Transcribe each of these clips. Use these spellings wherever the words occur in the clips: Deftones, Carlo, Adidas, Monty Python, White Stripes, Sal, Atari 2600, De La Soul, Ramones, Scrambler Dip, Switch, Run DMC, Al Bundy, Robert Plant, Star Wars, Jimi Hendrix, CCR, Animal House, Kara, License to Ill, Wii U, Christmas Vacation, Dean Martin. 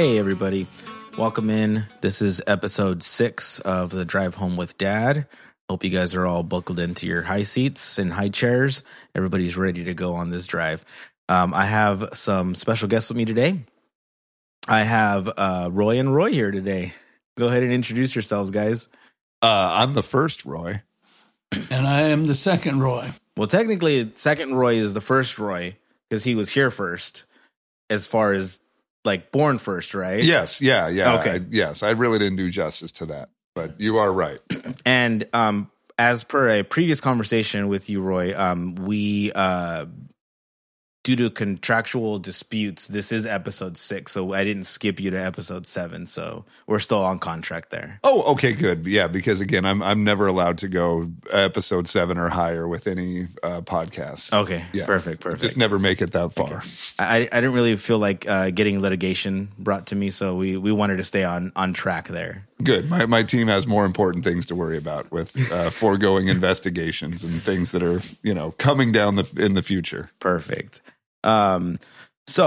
Hey, everybody. Welcome in. This is episode 6 of the Drive Home with Dad. Hope you guys are all buckled into your high seats and high chairs. Everybody's ready to go on this drive. I have some special guests with me today. I have Roy and Roy here today. Go ahead and introduce yourselves, guys. I'm the first Roy. And I am the second Roy. Well, technically, second Roy is the first Roy because he was here first as far as like born first, right? Yes. Yeah. Yeah. Okay. Yes. I really didn't do justice to that, but you are right. And as per a previous conversation with you, Roy, we due to contractual disputes, this is episode 6. So I didn't skip you to episode 7. So we're still on contract there. Oh, okay, good. Yeah. Because again, I'm never allowed to go episode 7 or higher with any podcasts. Okay. Yeah. Perfect. Just never make it that far. Okay. I didn't really feel like getting litigation brought to me. So we wanted to stay on track there. Good. My team has more important things to worry about with foregoing investigations and things that are, coming down in the future. Perfect. If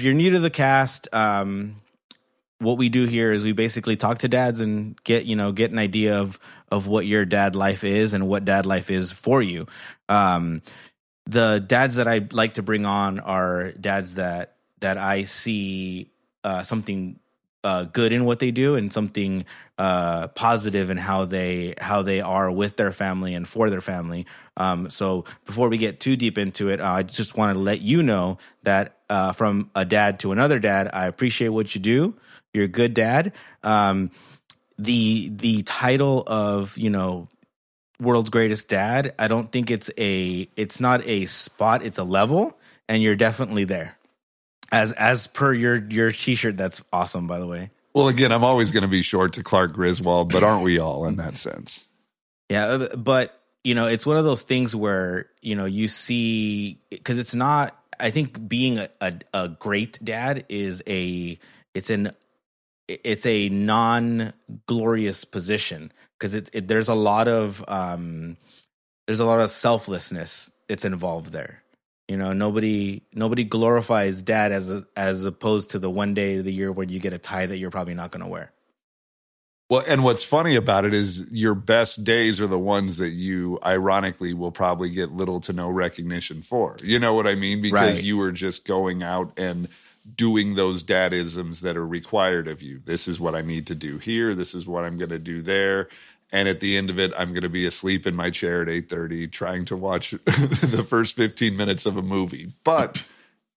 you're new to the cast, what we do here is we basically talk to dads and get an idea of what your dad life is and what dad life is for you. The dads that I like to bring on are dads that I see, something, good in what they do and something positive in how they are with their family and for their family. So before we get too deep into it, I just want to let you know that from a dad to another dad, I appreciate what you do. You're a good dad. The title of World's Greatest Dad, I don't think it's not a spot, it's a level, and you're definitely there. As per your T-shirt, that's awesome, by the way. Well, again, I'm always going to be short to Clark Griswold, but aren't we all in that sense? Yeah, but, it's one of those things where, you see, because it's not, I think being a great dad is it's a non-glorious position because there's a lot of selflessness that's involved there. Nobody glorifies dad as opposed to the one day of the year where you get a tie that you're probably not going to wear. Well, and what's funny about it is your best days are the ones that you ironically will probably get little to no recognition for. You know what I mean? Because Right. You were just going out and doing those dadisms that are required of you. This is what I need to do here. This is what I'm going to do there. And at the end of it, I'm going to be asleep in my chair at 8:30 trying to watch the first 15 minutes of a movie. But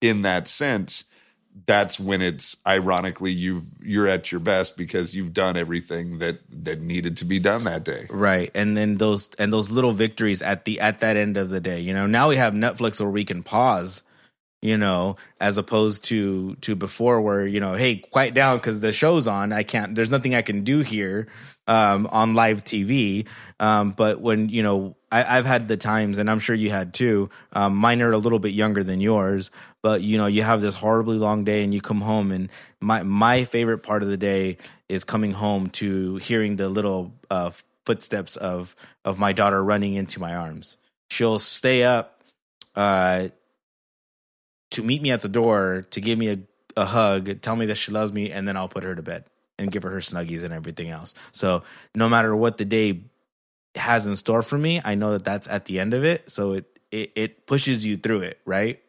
in that sense, that's when it's ironically you're at your best because you've done everything that needed to be done that day. Right. And then those little victories at that end of the day. Now we have Netflix where we can pause, as opposed to before where, hey, quiet down because the show's on. There's nothing I can do here. On live TV. But when, I've had the times, and I'm sure you had too, mine are a little bit younger than yours, but you have this horribly long day and you come home, and my favorite part of the day is coming home to hearing the little footsteps of my daughter running into my arms. She'll stay up to meet me at the door, to give me a hug, tell me that she loves me, and then I'll put her to bed and give her Snuggies and everything else. So no matter what the day has in store for me, I know that's at the end of it. So it pushes you through it, right?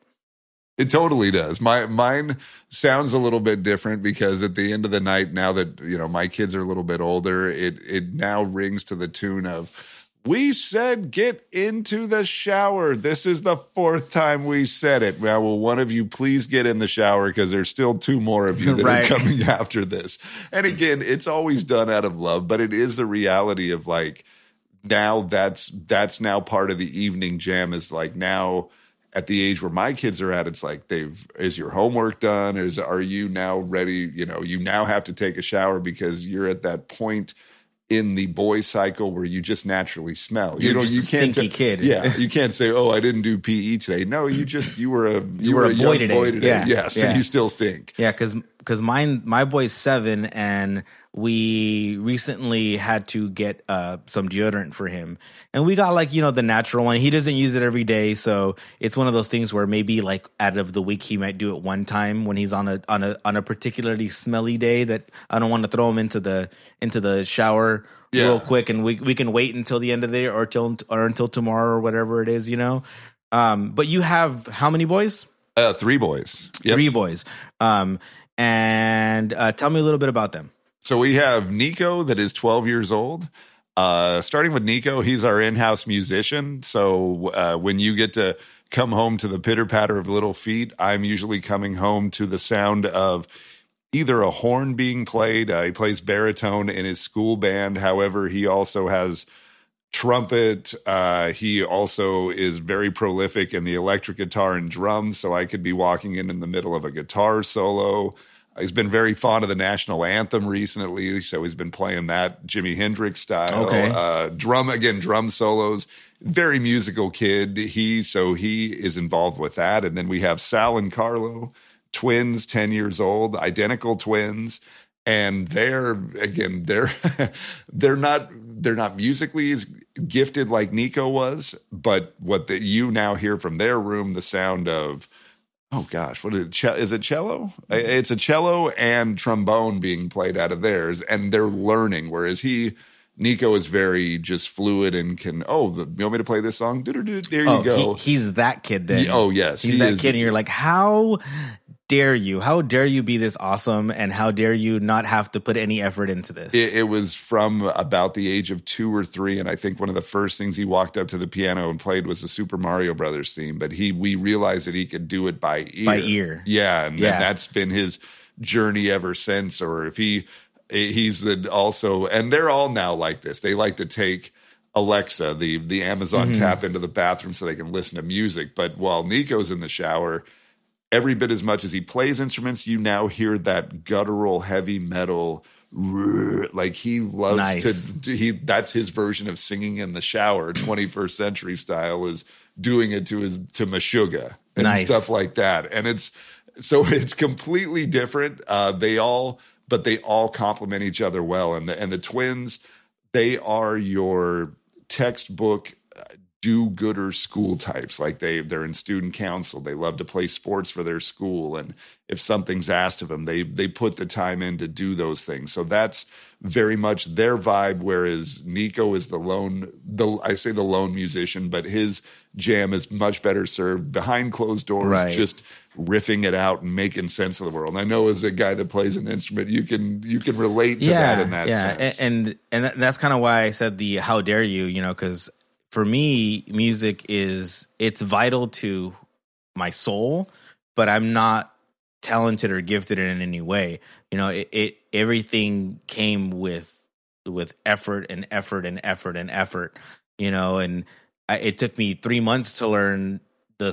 It totally does. Mine sounds a little bit different because at the end of the night, now that, my kids are a little bit older, it now rings to the tune of, "We said get into the shower. This is the 4th time we said it. Now, will one of you please get in the shower because there's still 2 more of you that right. are coming after this." And again, it's always done out of love, but it is the reality of like, now that's now part of the evening jam is like now at the age where my kids are at, it's like is your homework done? Are you now ready? You now have to take a shower because you're at that point in the boy cycle where you just naturally smell. You can't stinky kid. Yeah, you can't say, "Oh, I didn't do PE today." No, you were a boy today. Yeah, so you still stink. Yeah, because because my boy's 7 and we recently had to get some deodorant for him, and we got like, you know, the natural one. He doesn't use it every day, so it's one of those things where maybe like out of the week he might do it one time when he's on a particularly smelly day that I don't want to throw him into the shower real quick, and we can wait until the end of the day or until tomorrow or whatever it is, you know. But you have how many boys? 3 boys. Yep. 3 boys. And tell me a little bit about them. So we have Nico that is 12 years old. Starting with Nico, he's our in-house musician. So when you get to come home to the pitter-patter of little feet, I'm usually coming home to the sound of either a horn being played. He plays baritone in his school band. However, he also has trumpet. He also is very prolific in the electric guitar and drums, so I could be walking in the middle of a guitar solo. He's been very fond of the national anthem recently, so he's been playing that Jimi Hendrix style. Okay. Drum solos. Very musical kid. He is involved with that. And then we have Sal and Carlo, twins, 10 years old, identical twins. And they're not musically as gifted like Nico was, but you now hear from their room the sound of, oh gosh, what is it cello? It's a cello and trombone being played out of theirs, and they're learning. Whereas Nico is very just fluid and can, you want me to play this song? There you go. He's that kid then. Oh yes, he's that kid, and you're like, how dare you? How dare you be this awesome? And how dare you not have to put any effort into this? It was from about the age of 2 or 3, and I think one of the first things he walked up to the piano and played was the Super Mario Brothers theme. But we realized that he could do it by ear. Yeah, and that's been his journey ever since. Or if and they're all now like this. They like to take Alexa, the Amazon tap into the bathroom so they can listen to music. But while Nico's in the shower, every bit as much as he plays instruments, you now hear that guttural heavy metal. Like he loves to. That's his version of singing in the shower, 21st century style, is doing it to Meshuggah and stuff like that. And it's completely different. They all complement each other well. And the twins, they are your textbook do-gooder school types. Like they're in student council. They love to play sports for their school, and if something's asked of them, they put the time in to do those things. So that's very much their vibe. Whereas Nico is the lone musician, but his jam is much better served behind closed doors, just riffing it out and making sense of the world. And I know as a guy that plays an instrument, you can relate to that in that sense. And that's kind of why I said the how dare you, you know, because for me, music it's vital to my soul, but I'm not talented or gifted in any way. You know, it everything came with effort and effort and effort and effort. You know, and it took me 3 months to learn the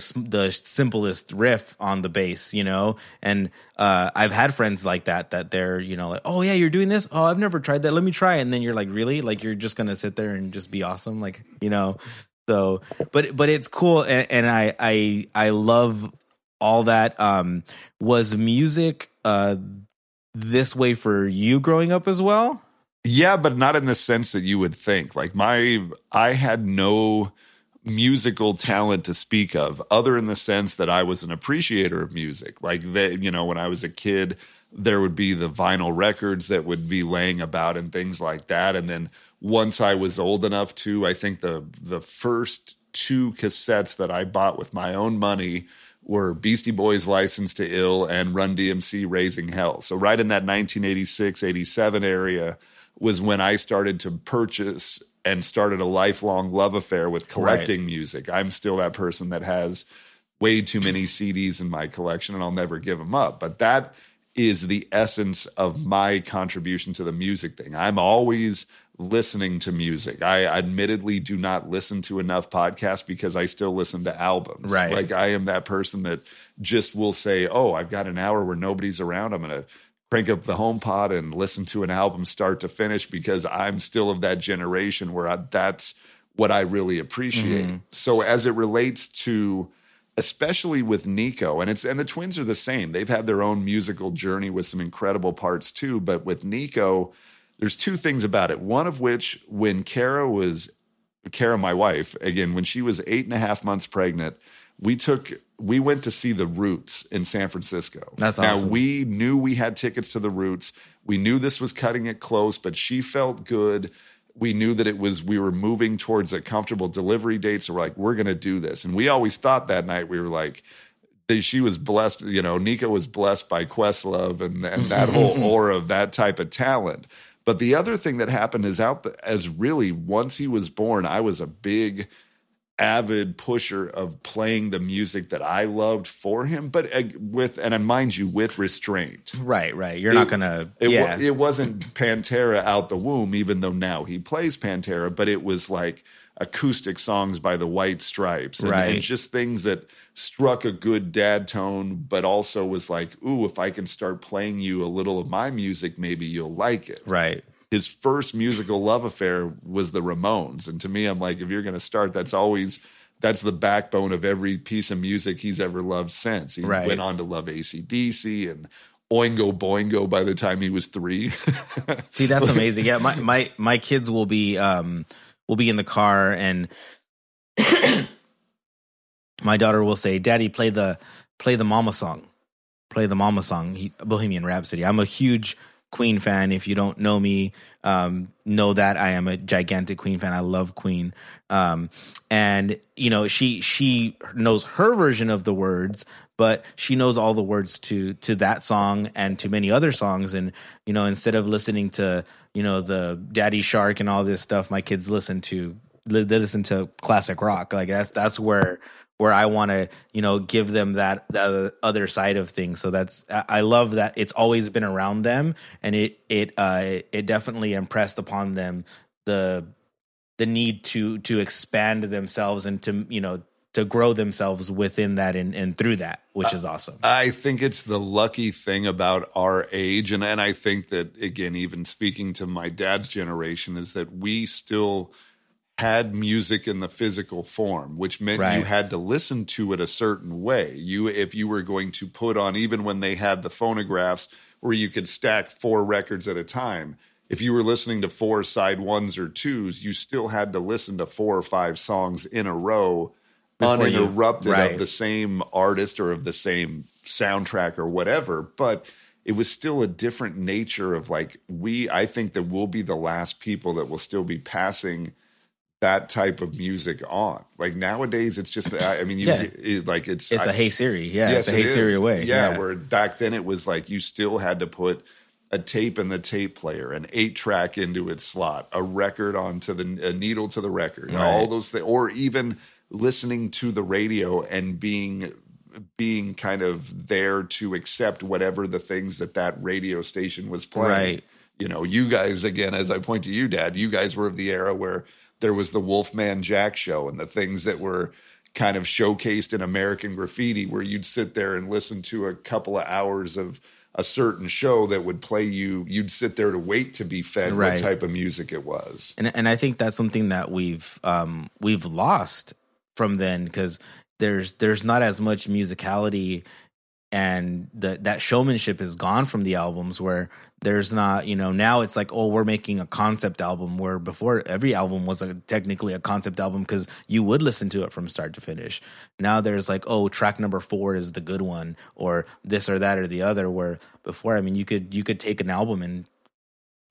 simplest riff on the bass, you know, and I've had friends like that they're, you know, like, oh yeah, you're doing this? Oh, I've never tried that. Let me try it. And then you're like, really? Like, you're just going to sit there and just be awesome? Like, you know, so, but it's cool. And I love all that. Was music this way for you growing up as well? Yeah, but not in the sense that you would think. Like I had no musical talent to speak of, other in the sense that I was an appreciator of music. Like, you know, when I was a kid, there would be the vinyl records that would be laying about and things like that. And then once I was old enough to, I think the first 2 cassettes that I bought with my own money were Beastie Boys' License to Ill and Run DMC, Raising Hell. So right in that 1986, 87 area was when I started to purchase and started a lifelong love affair with collecting music. I'm still that person that has way too many CDs in my collection, and I'll never give them up. But that is the essence of my contribution to the music thing. I'm always listening to music. I admittedly do not listen to enough podcasts because I still listen to albums. Right. Like I am that person that just will say, oh, I've got an hour where nobody's around. I'm going to crank up the HomePod and listen to an album start to finish because I'm still of that generation where that's what I really appreciate. Mm-hmm. So as it relates to especially with Nico, and the twins are the same. They've had their own musical journey with some incredible parts too, but with Nico, there's two things about it. One of which, when Kara, my wife, again, when she was 8.5 months pregnant, we went to see The Roots in San Francisco. That's awesome. Now, we knew we had tickets to The Roots. We knew this was cutting it close, but she felt good. We knew that we were moving towards a comfortable delivery date. So we're like, we're going to do this. And we always thought that night, we were like, she was blessed, Nico was blessed by Questlove and that whole aura of that type of talent. But the other thing that happened is really once he was born, I was a big avid pusher of playing the music that I loved for him, but with restraint. Right. You're not going to... Yeah. It wasn't Pantera out the womb, even though now he plays Pantera, but it was like acoustic songs by the White Stripes and just things that struck a good dad tone, but also was like, ooh, if I can start playing you a little of my music, maybe you'll like it. Right. His first musical love affair was the Ramones. And to me, I'm like, if you're going to start, that's the backbone of every piece of music he's ever loved since. He went on to love AC/DC and Oingo Boingo by the time he was 3. See, that's amazing. Yeah, my kids will be in the car and my daughter will say, Daddy, play the mama song. Play the mama song, Bohemian Rhapsody. I'm a huge Queen fan. If you don't know me, know that I am a gigantic Queen fan. I love Queen. And she knows her version of the words, but she knows all the words to that song and to many other songs. And, instead of listening to, the Daddy Shark and all this stuff, my kids listen to classic rock. Like that's where I want to, give them that other side of things. So I love that it's always been around them, and it definitely impressed upon them the need to expand themselves and to grow themselves within that and through that, which is awesome. I think it's the lucky thing about our age, and I think that, again, even speaking to my dad's generation, is that we still had music in the physical form, which meant you had to listen to it a certain way. If you were going to put on, even when they had the phonographs where you could stack 4 records at a time, if you were listening to 4 side ones or twos, you still had to listen to 4 or 5 songs in a row, uninterrupted, of the same artist or of the same soundtrack or whatever. But it was still a different nature of I think that we'll be the last people that will still be passing that type of music on. Like nowadays, it's just, it's a Hey Siri. Yeah. Yes, it's a Hey Siri away. Yeah. Where back then it was like, you still had to put a tape in the tape player, an 8-track into its slot, a record a needle to the record, and all those things, or even listening to the radio and being kind of there to accept whatever the things that radio station was playing. Right. You guys, again, as I point to you, Dad, you guys were of the era where there was the Wolfman Jack show and the things that were kind of showcased in American Graffiti, where you'd sit there and listen to a couple of hours of a certain show that would play you. You'd sit there to wait to be fed what type of music it was. And I think that's something that we've lost from then, because there's not as much musicality, and that showmanship is gone from the albums, where there's not, now it's like, oh, we're making a concept album, where before every album was technically a concept album, because you would listen to it from start to finish. Now there's like, oh, track number 4 is the good one, or this or that or the other, where before, you could take an album and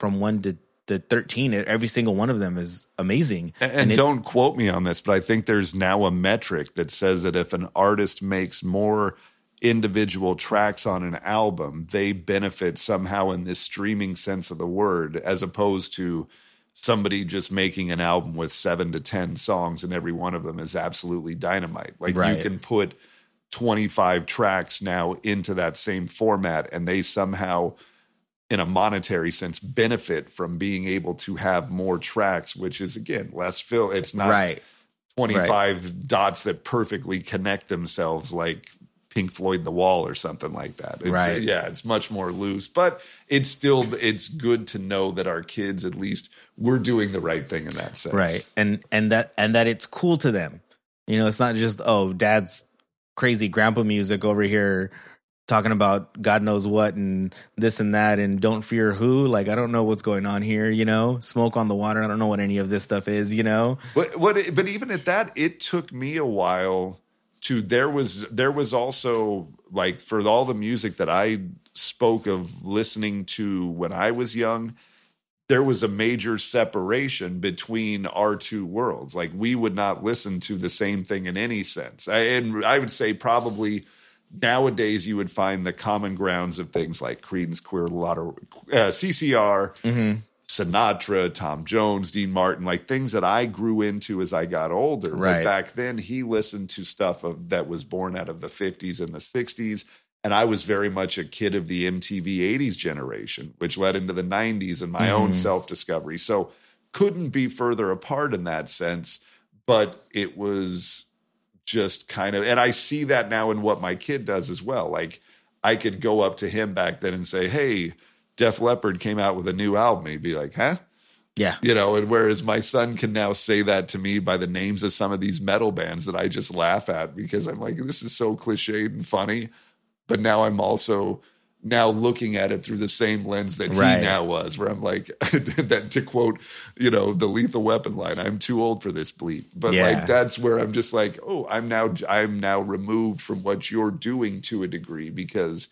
from 1 to the 13, every single one of them is amazing. And don't quote me on this, but I think there's now a metric that says that if an artist makes more individual tracks on an album, they benefit somehow in this streaming sense of the word, as opposed to somebody just making an album with 7 to 10 songs and every one of them is absolutely dynamite. You can put 25 tracks now into that same format, and they somehow, in a monetary sense, benefit from being able to have more tracks, which is, again, less fill. It's not 25 dots that perfectly connect themselves like Pink Floyd, The Wall, or something like that. It's, it's much more loose, but it's good to know that our kids, at least, we're doing the right thing in that sense, right? And that it's cool to them. It's not just, oh, Dad's crazy grandpa music over here talking about God knows what and this and that and don't fear who. Like, I don't know what's going on here, you know? Smoke on the water. I don't know what any of this stuff is, you know? But even at that, it took me a while to, there was also, like, for all the music that I spoke of listening to when I was young, there was a major separation between our two worlds. Like, we would not listen to the same thing in any sense. And I would say probably nowadays you would find the common grounds of things like Creedence Clearwater, CCR, mm-hmm. Sinatra, Tom Jones, Dean Martin, like things that I grew into as I got older. Right. But back then he listened to stuff that was born out of the 50s and the 60s. And I was very much a kid of the MTV 80s generation, which led into the 90s and my own self-discovery. So couldn't be further apart in that sense, but it was just kind of, and I see that now in what my kid does as well. Like, I could go up to him back then and say, hey, Def Leppard came out with a new album. He'd be like, huh? Yeah. You know, and whereas my son can now say that to me by the names of some of these metal bands that I just laugh at because I'm like, this is so cliched and funny. But now I'm also now looking at it through the same lens that he now was, where I'm like, that to quote, you know, the Lethal Weapon line, I'm too old for this bleep. But like, that's where I'm just like, oh, I'm now removed from what you're doing to a degree because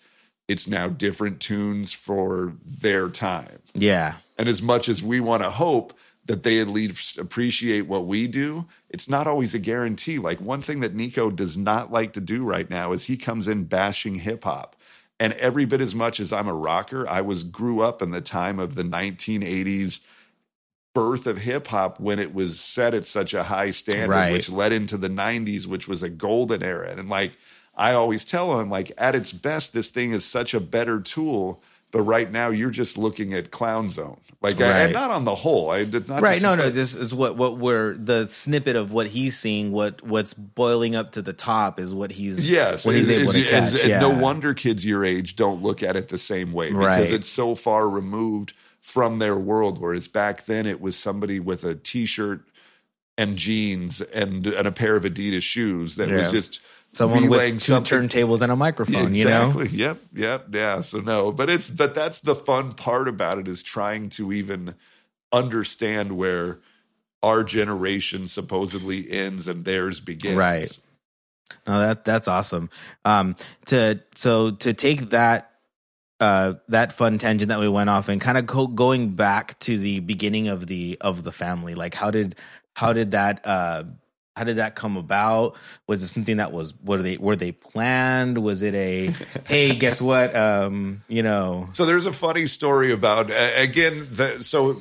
it's now different tunes for their time. Yeah. And as much as we want to hope that they at least appreciate what we do, it's not always a guarantee. Like, one thing that Nico does not like to do right now is he comes in bashing hip-hop. And every bit as much as I'm a rocker, I grew up in the time of the 1980s birth of hip-hop when it was set at such a high standard, which led into the 90s, which was a golden era. And like, I always tell him, like, at its best, this thing is such a better tool. But right now, you're just looking at Clown Zone, like, and not on the whole. It's not right. No. This is what we're the snippet of what he's seeing. What's boiling up to the top is what he's able to catch. No wonder kids your age don't look at it the same way because it's so far removed from their world. Whereas back then, it was somebody with a T-shirt and jeans and a pair of Adidas shoes that was just. Someone with two turntables and a microphone, you know? Yep, yeah. So no, but that's the fun part about it is trying to even understand where our generation supposedly ends and theirs begins. Right. No, that's awesome. To take that that fun tangent that we went off and kind of going back to the beginning of the family, like how did that come about? Was it something that was, were they planned? Was it a, hey, guess what? You know. So there's a funny story about, so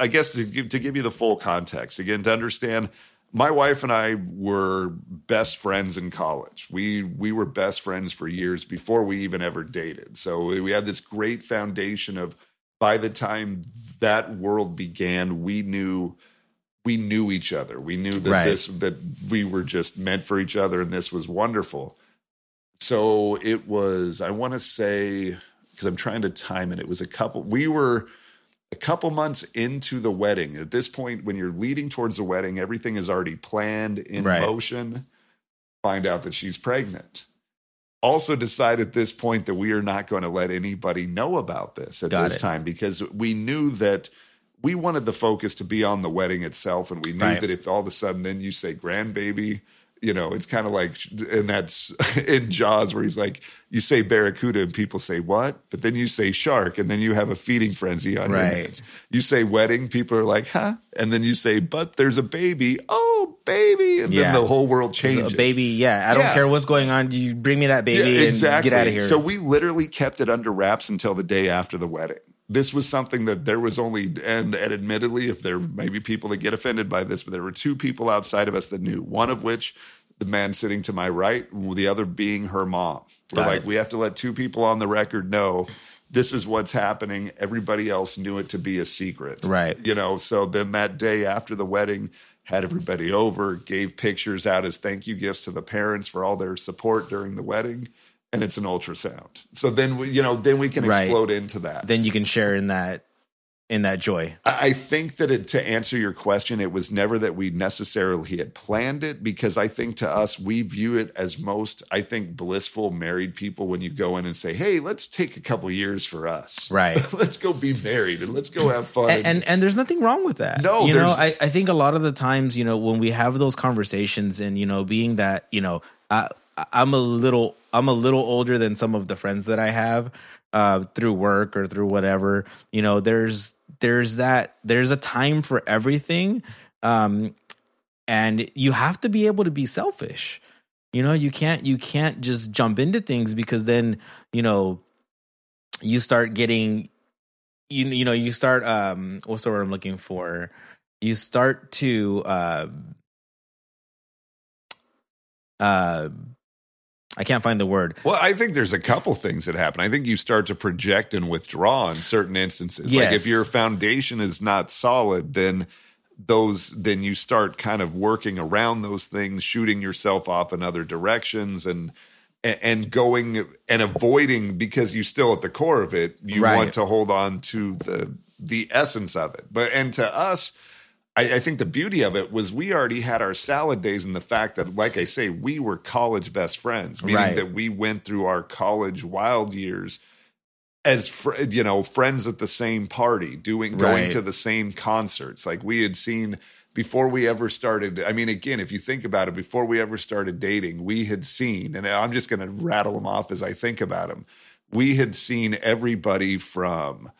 I guess to give you the full context, again, to understand, my wife and I were best friends in college. We were best friends for years before we even ever dated. So we had this great foundation of, by the time that world began, we knew each other. We knew that that we were just meant for each other, and this was wonderful. So it was, I want to say, because I'm trying to time it, we were a couple months into the wedding. At this point, when you're leading towards the wedding, everything is already planned, in motion. Find out that she's pregnant. Also decide at this point that we are not going to let anybody know about this at this time, because we knew that we wanted the focus to be on the wedding itself, and we knew that if all of a sudden then you say grandbaby, you know, it's kind of like, and that's in Jaws where he's like, you say barracuda and people say what? But then you say shark and then you have a feeding frenzy on your hands. You say wedding, people are like, huh? And then you say, but there's a baby. Oh, baby. And then the whole world changes. So baby, I don't care what's going on. You bring me that baby and get out of here. So we literally kept it under wraps until the day after the wedding. This was something that there was only, and admittedly, if there may be people that get offended by this, but there were two people outside of us that knew, one of which, the man sitting to my right, the other being her mom. We're like, we have to let two people on the record know this is what's happening. Everybody else knew it to be a secret. Right. You know, so then that day after the wedding, had everybody over, gave pictures out as thank you gifts to the parents for all their support during the wedding. And it's an ultrasound. So then we can explode into that. Then you can share in that in that joy? I think that to answer your question, it was never that we necessarily had planned it, because I think to us, we view it as most, I think, blissful married people when you go in and say, hey, let's take a couple years for us. Right. Let's go be married and let's go have fun. And there's nothing wrong with that. No, you know, I think a lot of the times, you know, when we have those conversations and, you know, being that, you know, I'm a little older than some of the friends that I have through work or through whatever, you know, there's a time for everything. And you have to be able to be selfish. You know, you can't just jump into things, because then, you know, you start getting, you know, you start, what's the word I'm looking for? You start to, I can't find the word. Well, I think there's a couple things that happen. I think you start to project and withdraw in certain instances. Yes. Like if your foundation is not solid, then you start kind of working around those things, shooting yourself off in other directions and going and avoiding, because you still at the core of it, you right. want to hold on to the essence of it. But and to us, I think the beauty of it was we already had our salad days, and the fact that, like I say, we were college best friends, meaning right. that we went through our college wild years as friends at the same party, going to the same concerts. Like we had seen before we ever started. I mean, again, if you think about it, before we ever started dating, we had seen, and I'm just going to rattle them off as I think about them. We had seen everybody from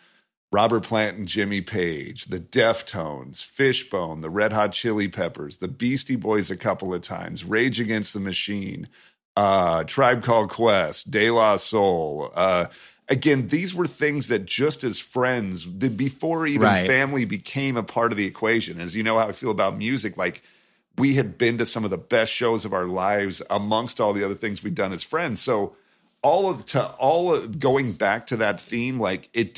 Robert Plant and Jimmy Page, the Deftones, Fishbone, the Red Hot Chili Peppers, the Beastie Boys a couple of times, Rage Against the Machine, Tribe Called Quest, De La Soul. Again, these were things that just as friends, before even right. family became a part of the equation. As you know how I feel about music, like we had been to some of the best shows of our lives amongst all the other things we'd done as friends. So all of going back to that theme, like it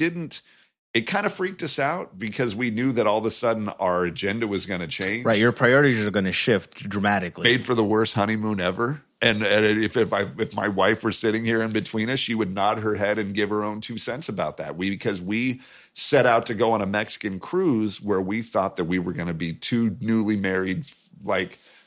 kind of freaked us out, because we knew that all of a sudden our agenda was going to change. Right, your priorities are going to shift dramatically. Made for the worst honeymoon ever. And if my wife were sitting here in between us, she would nod her head and give her own 2 cents about that. Because we set out to go on a Mexican cruise where we thought that we were going to be two newly married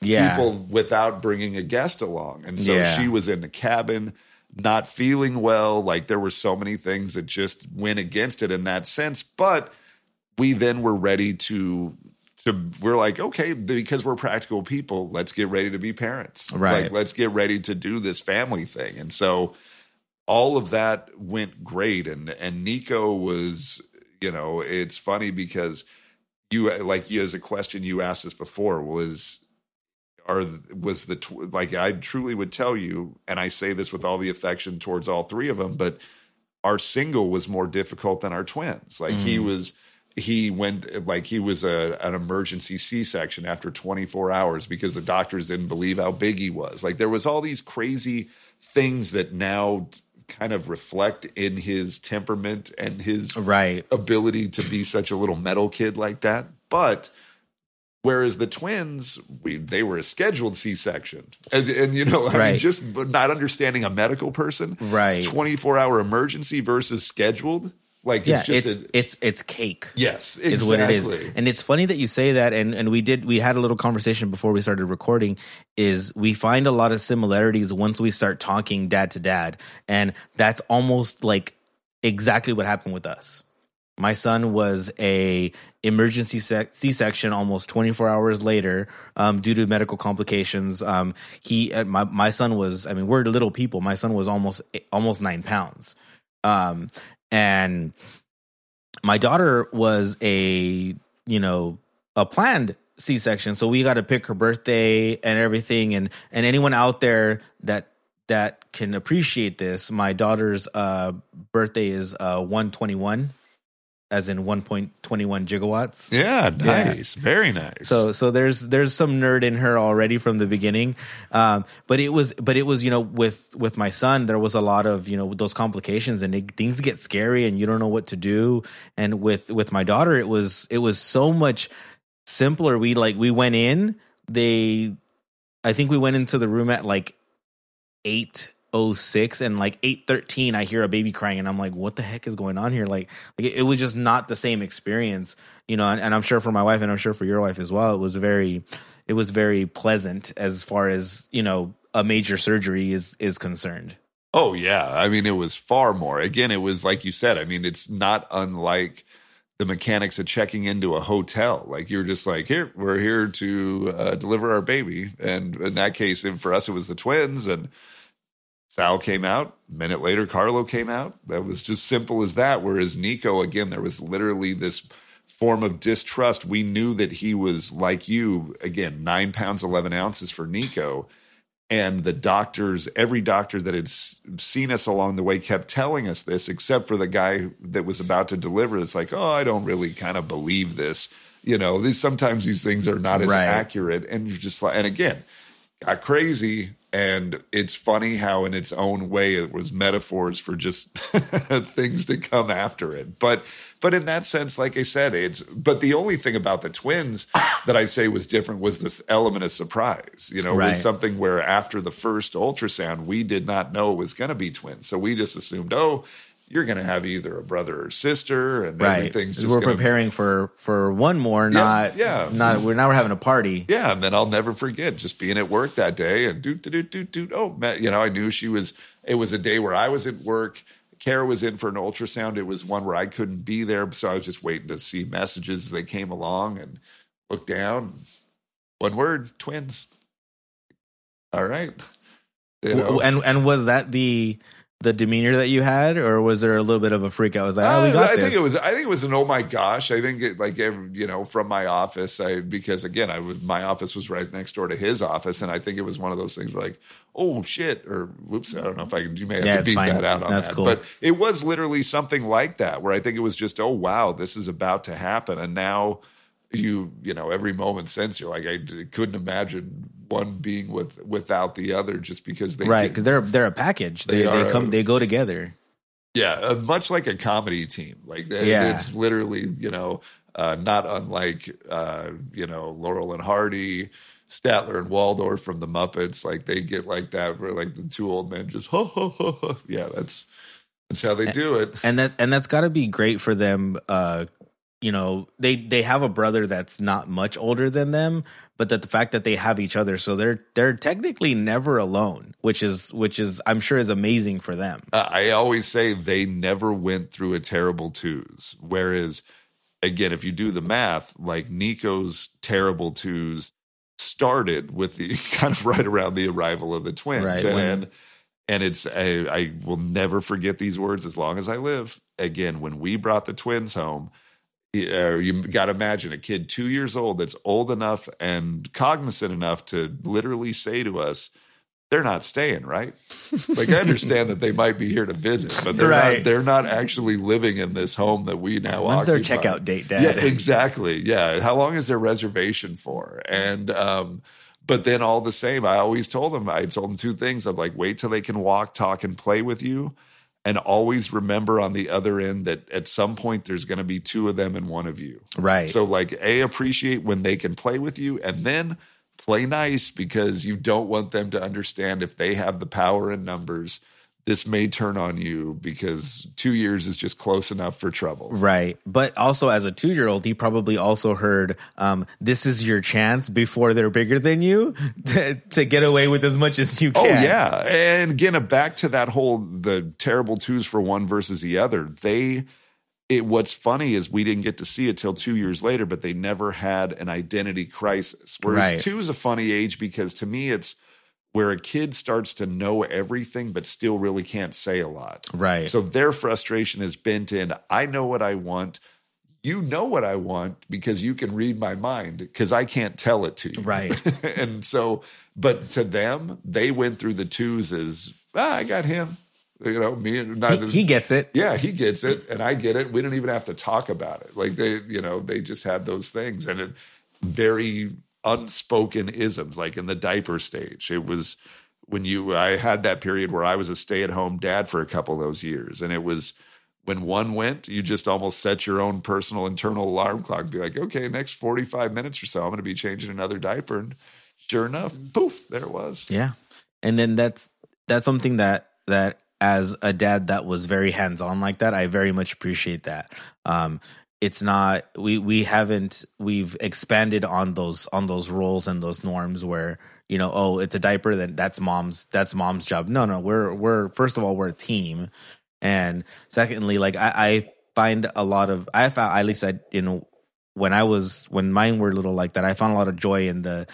people without bringing a guest along. And so she was in the cabin, not feeling well. Like there were so many things that just went against it in that sense. But we then were ready to we're like, okay, because we're practical people, let's get ready to be parents. Right. Like, let's get ready to do this family thing. And so all of that went great. And Nico was, you know, it's funny because you as a question you asked us before I truly would tell you, and I say this with all the affection towards all three of them, but our single was more difficult than our twins. Like he was an emergency C-section after 24 hours because the doctors didn't believe how big he was. Like there was all these crazy things that now kind of reflect in his temperament and his right. ability to be such a little metal kid like that. But whereas the twins, they were a scheduled C-section. And you know, right. I mean, just not understanding a medical person. Right. 24-hour emergency versus scheduled. Like, yeah, it's cake. Yes, exactly. Is what it is. And it's funny that you say that. And we had a little conversation before we started recording, is we find a lot of similarities once we start talking dad to dad. And that's almost like exactly what happened with us. My son was a emergency C-section almost 24 hours later due to medical complications. My son was, I mean, we're little people. My son was almost 9 pounds. And my daughter was a planned C-section. So we got to pick her birthday and everything. And anyone out there that can appreciate this, my daughter's birthday is 1/21. As in 1.21 gigawatts. Yeah, nice. Yeah. Very nice. So there's some nerd in her already from the beginning. But it was, you know, with my son, there was a lot of, you know, those complications and things get scary and you don't know what to do. And with my daughter, it was so much simpler. We went in, I think we went into the room at like 8 06 and like 8:13 I hear a baby crying and I'm like, what the heck is going on here? Like it was just not the same experience, you know, and I'm sure for my wife and I'm sure for your wife as well, it was very pleasant as far as, you know, a major surgery is concerned. Oh yeah. I mean, it was far more, again, it was like you said, I mean, it's not unlike the mechanics of checking into a hotel. Like you're just like, here, we're here to deliver our baby. And in that case, for us, it was the twins, and Sal came out. A minute later, Carlo came out. That was just simple as that. Whereas Nico, again, there was literally this form of distrust. We knew that he was like you, again, 9 pounds, 11 ounces for Nico. And the doctors, every doctor that had seen us along the way kept telling us this, except for the guy that was about to deliver. It's like, oh, I don't really kind of believe this. You know, sometimes these things are not as accurate. And you're just like, and again, got crazy. And it's funny how in its own way it was metaphors for just things to come after it. But in that sense, like I said, but the only thing about the twins that I say was different was this element of surprise. You know, It was something where after the first ultrasound, we did not know it was going to be twins. So we just assumed, oh, you're going to have either a brother or sister, and everything's just we're preparing for one more, we're having a party. Yeah, and then I'll never forget just being at work that day and I knew it was a day where I was at work. Kara was in for an ultrasound. It was one where I couldn't be there, so I was just waiting to see messages as they came along and looked down. One word, twins. All right. You know. And was that the demeanor that you had, or was there a little bit of a freak out? I was like, I think it was an oh my gosh. I think it, like, you know, from my office, because again, my office was right next door to his office, and I think it was one of those things where like, oh shit, or whoops, I don't know if you may have to beat that out on that. Cool. But it was literally something like that where I think it was just, oh wow, this is about to happen, and now you know, every moment since you're like, I couldn't imagine one being without the other, just because because they're a package. They go together. Yeah, much like a comedy team. Like it's literally, you know, not unlike you know, Laurel and Hardy, Statler and Waldorf from the Muppets. Like they get like that, where like the two old men just ho ho ho ho. Yeah, that's how they do it. And that's got to be great for them. You know, they have a brother that's not much older than them, but that the fact that they have each other, so they're technically never alone, which is I'm sure is amazing for them. I always say they never went through a terrible twos, whereas again, if you do the math, like Nico's terrible twos started with the kind of right around the arrival of the twins, right, and it's I will never forget these words as long as I live. Again, when we brought the twins home. You got to imagine a kid 2 years old that's old enough and cognizant enough to literally say to us, they're not staying, right? Like, I understand that they might be here to visit, but they're not actually living in this home that we now occupy. When's their checkout date, Dad? Yeah, exactly. Yeah. How long is their reservation for? And, but then all the same, I told them two things. I'm like, wait till they can walk, talk, and play with you. And always remember on the other end that at some point there's going to be two of them and one of you. Right. So like, appreciate when they can play with you, and then play nice, because you don't want them to understand if they have the power in numbers, this may turn on you, because 2 years is just close enough for trouble. Right. But also as a 2-year-old, he probably also heard, this is your chance before they're bigger than you to get away with as much as you can. Oh, yeah. And again, back to that whole, the terrible twos for one versus the other. What's funny is we didn't get to see it till 2 years later, but they never had an identity crisis. Whereas two is a funny age, because to me it's, where a kid starts to know everything but still really can't say a lot. Right. So their frustration is bent in, I know what I want. You know what I want because you can read my mind, because I can't tell it to you. Right. And so, but to them, they went through the twos as, I got him. You know, me and he gets it. Yeah, he gets it. And I get it. We don't even have to talk about it. Like they just had those things. And it very unspoken isms, like in the diaper stage. It was when I had that period where I was a stay-at-home dad for a couple of those years, and it was when one went, you just almost set your own personal internal alarm clock and be like, okay, next 45 minutes or so, I'm going to be changing another diaper, and sure enough, poof, there it was. Yeah, and then that's that's something that as a dad that was very hands-on like that, I very much appreciate that. It's not, we've expanded on those roles and those norms where, you know, oh, it's a diaper, then that's mom's job. No, we're first of all, we're a team. And secondly, like I find a lot of, I found, at least I, you know, when mine were little like that, I found a lot of joy in the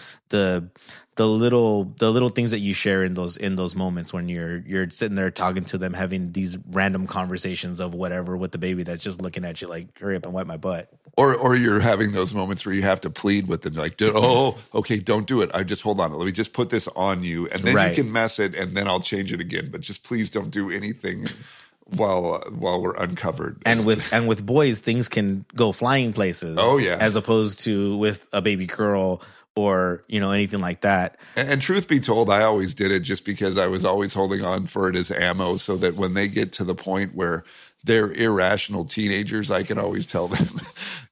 little things that you share in those moments when you're sitting there talking to them, having these random conversations of whatever with the baby that's just looking at you like, hurry up and wipe my butt. Or you're having those moments where you have to plead with them, like, oh, okay, don't do it. I just hold on. Let me just put this on you, and then right. You can mess it, and then I'll change it again. But just please don't do anything while we're uncovered. And with boys, things can go flying places. Oh yeah, as opposed to with a baby girl. Or, you know, anything like that. And truth be told, I always did it just because I was always holding on for it as ammo so that when they get to the point where they're irrational teenagers, I can always tell them,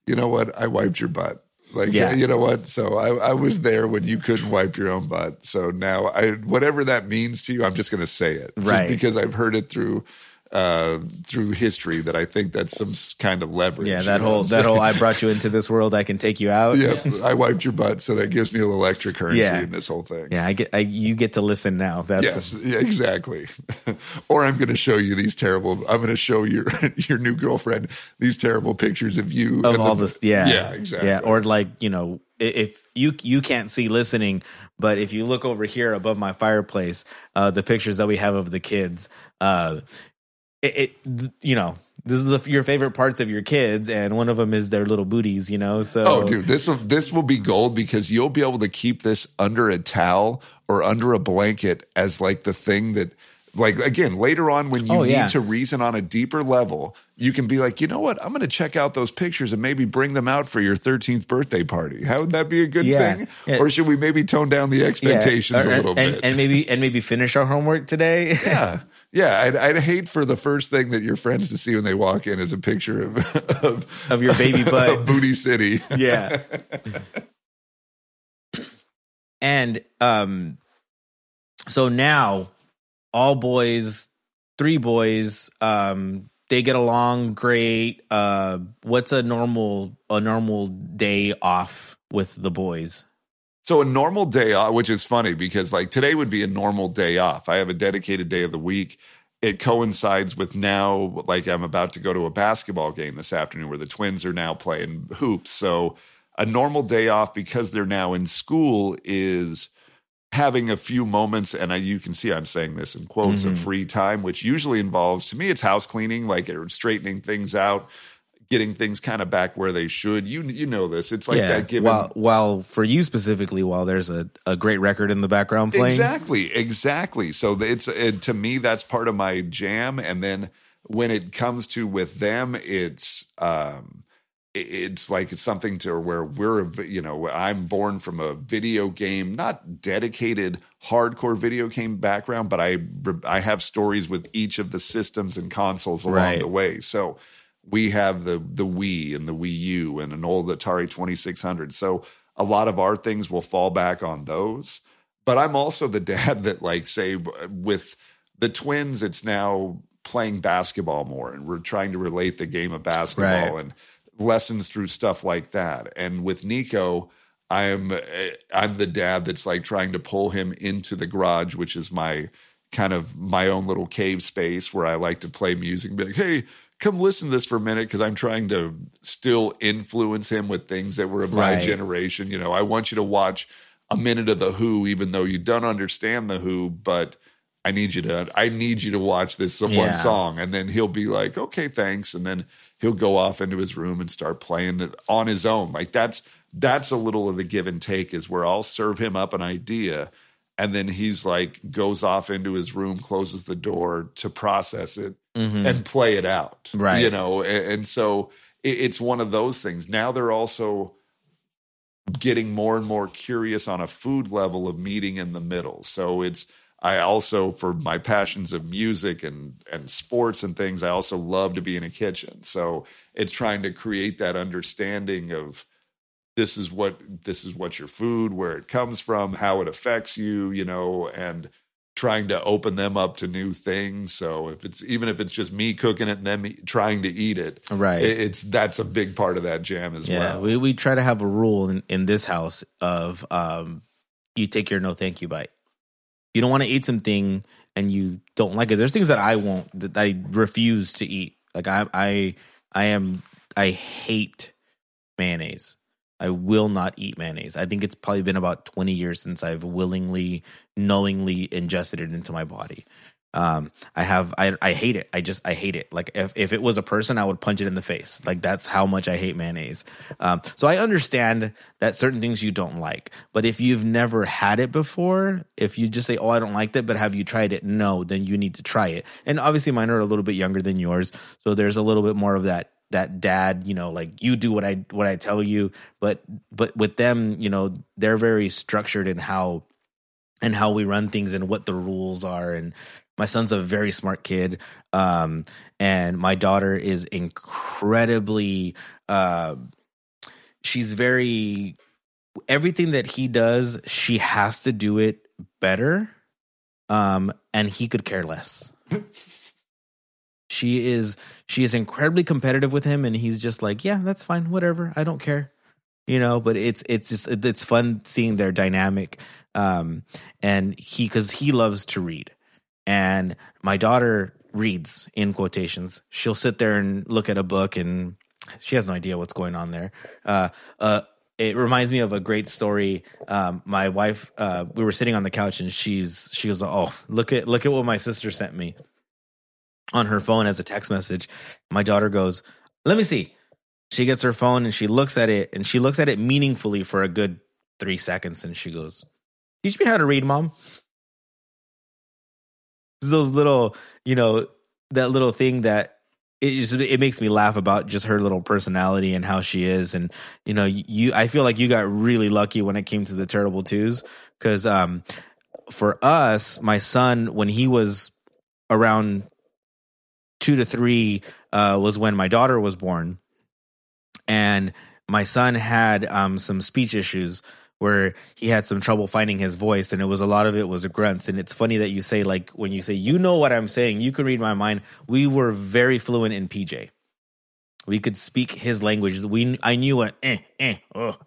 you know what, I wiped your butt. Like, yeah. You know what? So I was there when you couldn't wipe your own butt. So now, whatever that means to you, I'm just going to say it. Right. Just because I've heard it through history, that I think that's some kind of leverage. Yeah, that whole I brought you into this world, I can take you out. Yeah, I wiped your butt, so that gives me an electric currency in this whole thing. Yeah, you get to listen now. Yeah, exactly. Or I'm going to show you these terrible. I'm going to show your new girlfriend these terrible pictures of you of and all this. Yeah, yeah, exactly. Yeah, or like, you know, if you can't see listening, but if you look over here above my fireplace, the pictures that we have of the kids. You know, this is your favorite parts of your kids, and one of them is their little booties, you know? So, oh, dude, this will be gold, because you'll be able to keep this under a towel or under a blanket as like the thing that, like, again, later on when you need to reason on a deeper level, you can be like, you know what, I'm going to check out those pictures and maybe bring them out for your 13th birthday party. How would that be a good thing? Yeah. Or should we maybe tone down the expectations a little bit? And maybe finish our homework today? Yeah. Yeah, I'd hate for the first thing that your friends to see when they walk in is a picture of your baby butt. Of Booty City. Yeah. And so now all boys, 3 boys, they get along great. What's a normal day off with the boys? So a normal day off, which is funny because like today would be a normal day off. I have a dedicated day of the week. It coincides with now, like I'm about to go to a basketball game this afternoon where the Twins are now playing hoops. So a normal day off, because they're now in school, is having a few moments, and you can see I'm saying this in quotes, of free time, which usually involves, to me, it's house cleaning, like straightening things out, getting things kind of back where they should. You know this. It's like that given. While for you specifically, while there's a great record in the background playing. Exactly. So to me, that's part of my jam. And then when it comes to with them, it's like it's something to where I'm born from a video game, not dedicated hardcore video game background, but I have stories with each of the systems and consoles along the way. So we have the Wii and the Wii U and an old Atari 2600. So a lot of our things will fall back on those. But I'm also the dad that, like, say, with the Twins, it's now playing basketball more. And we're trying to relate the game of basketball and lessons through stuff like that. And with Nico, I'm the dad that's, like, trying to pull him into the garage, which is my kind of my own little cave space where I like to play music and be like, hey, come listen to this for a minute, because I'm trying to still influence him with things that were of my generation. You know, I want you to watch a minute of The Who, even though you don't understand The Who, but I need you to watch this one song. And then he'll be like, okay, thanks. And then he'll go off into his room and start playing it on his own. Like that's a little of the give and take, is where I'll serve him up an idea, and then he's like, goes off into his room, closes the door to process it and play it out. Right. You know, and so it's one of those things. Now they're also getting more and more curious on a food level of meeting in the middle. So I also, for my passions of music and sports and things, I also love to be in a kitchen. So it's trying to create that understanding of, this is what your food, where it comes from, how it affects you, you know, and trying to open them up to new things. So if it's, even if it's just me cooking it and them trying to eat it, right? It's, that's a big part of that jam as well. We try to have a rule in this house of you take your no thank you bite. You don't want to eat something and you don't like it. There's things that I won't, that I refuse to eat. Like I hate mayonnaise. I will not eat mayonnaise. I think it's probably been about 20 years since I've willingly, knowingly ingested it into my body. I hate it. I hate it. Like if it was a person, I would punch it in the face. Like that's how much I hate mayonnaise. So I understand that certain things you don't like, but if you've never had it before, if you just say, oh, I don't like that, but have you tried it? No, then you need to try it. And obviously mine are a little bit younger than yours. So there's a little bit more of that dad, you know, like you do what I tell you, but with them, you know, they're very structured in how we run things and what the rules are. And my son's a very smart kid. And my daughter is incredibly, she's very, everything that he does, she has to do it better. And he could care less. She is incredibly competitive with him, and he's just like, yeah, that's fine, whatever, I don't care, you know. But it's just, it's fun seeing their dynamic, and because he loves to read, and my daughter reads in quotations. She'll sit there and look at a book, and she has no idea what's going on there. It reminds me of a great story. My wife, we were sitting on the couch, and she was like, oh, look at what my sister sent me on her phone as a text message. My daughter goes, let me see. She gets her phone and she looks at it, and she looks at it meaningfully for a good 3 seconds. And she goes, teach me how to read, Mom. Those little, you know, that little thing that it makes me laugh about just her little personality and how she is. And, you know, I feel like you got really lucky when it came to the Terrible Twos. 'Cause, for us, my son, when he was around 2 to 3 was when my daughter was born, and my son had some speech issues where he had some trouble finding his voice, and a lot of it was grunts. And it's funny that you say, like, when you say, you know what I'm saying, you can read my mind. We were very fluent in PJ. We could speak his language. I knew what I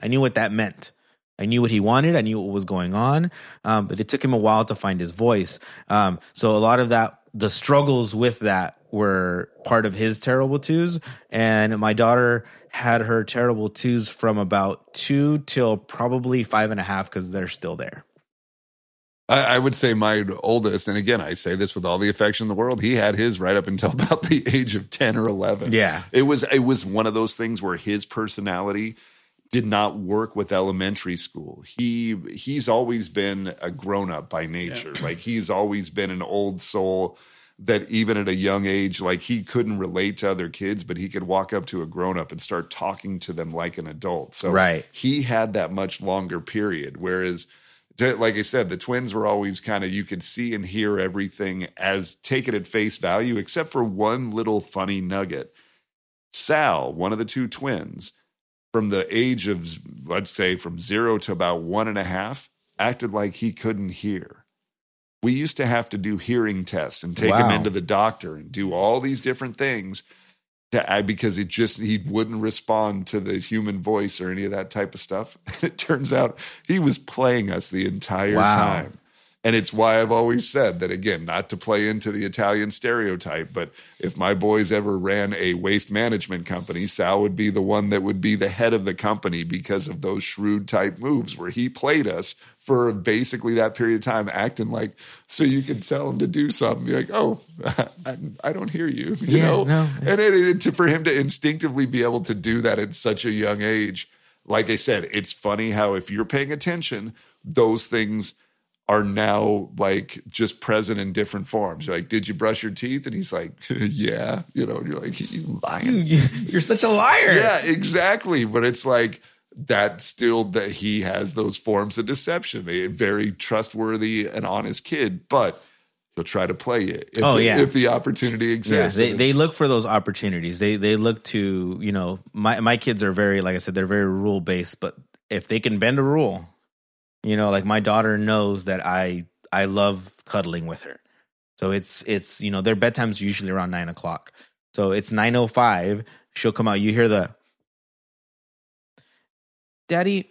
knew what that meant. I knew what he wanted. I knew what was going on, but it took him a while to find his voice. So a lot of that, the struggles with that, were part of his Terrible Twos. And my daughter had her Terrible Twos from about 2 till probably 5.5, because they're still there. I would say my oldest, and again, I say this with all the affection in the world, he had his right up until about the age of 10 or 11. Yeah. It was one of those things where his personality did not work with elementary school. He's always been a grown-up by nature. Yeah. Like, he's always been an old soul that even at a young age, like, he couldn't relate to other kids, but he could walk up to a grown-up and start talking to them like an adult. So right. He had that much longer period. Whereas, like I said, the twins were always kind of, you could see and hear everything as take it at face value, except for one little funny nugget. Sal, one of the two twins, from the age of, let's say, from 0 to about 1.5, acted like he couldn't hear. We used to have to do hearing tests and take him into the doctor and do all these different things because he wouldn't respond to the human voice or any of that type of stuff. And it turns out he was playing us the entire time. And it's why I've always said that, again, not to play into the Italian stereotype, but if my boys ever ran a waste management company, Sal would be the one that would be the head of the company because of those shrewd type moves where he played us for basically that period of time, acting like, so you could tell him to do something, be like, oh, I don't hear you, you know? No. And for him to instinctively be able to do that at such a young age, like I said, it's funny how if you're paying attention, those things are now, like, just present in different forms. You're like, did you brush your teeth? And he's like, yeah. You know, and you're like, you lying. You're such a liar. Yeah, exactly. But it's like that he has those forms of deception. A very trustworthy and honest kid, but he'll try to play it if the opportunity exists. Yeah, they look for those opportunities. They look to, you know, my kids are very, like I said, they're very rule-based, but if they can bend a rule, you know, like my daughter knows that I I love cuddling with her. So it's you know, their bedtime's usually around 9 o'clock. So it's 9:05. She'll come out. You hear the, Daddy,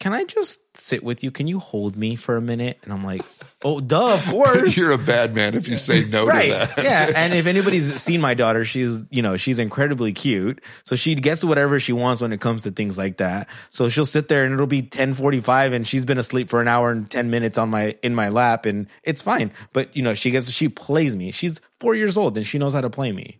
can I just sit with you? Can you hold me for a minute? And I'm like, oh, duh, of course. You're a bad man if you say no to that. Yeah, and if anybody's seen my daughter, she's incredibly cute. So she gets whatever she wants when it comes to things like that. So she'll sit there and it'll be 10:45 and she's been asleep for an hour and 10 minutes in my lap, and it's fine. But, you know, she plays me. She's 4 years old and she knows how to play me.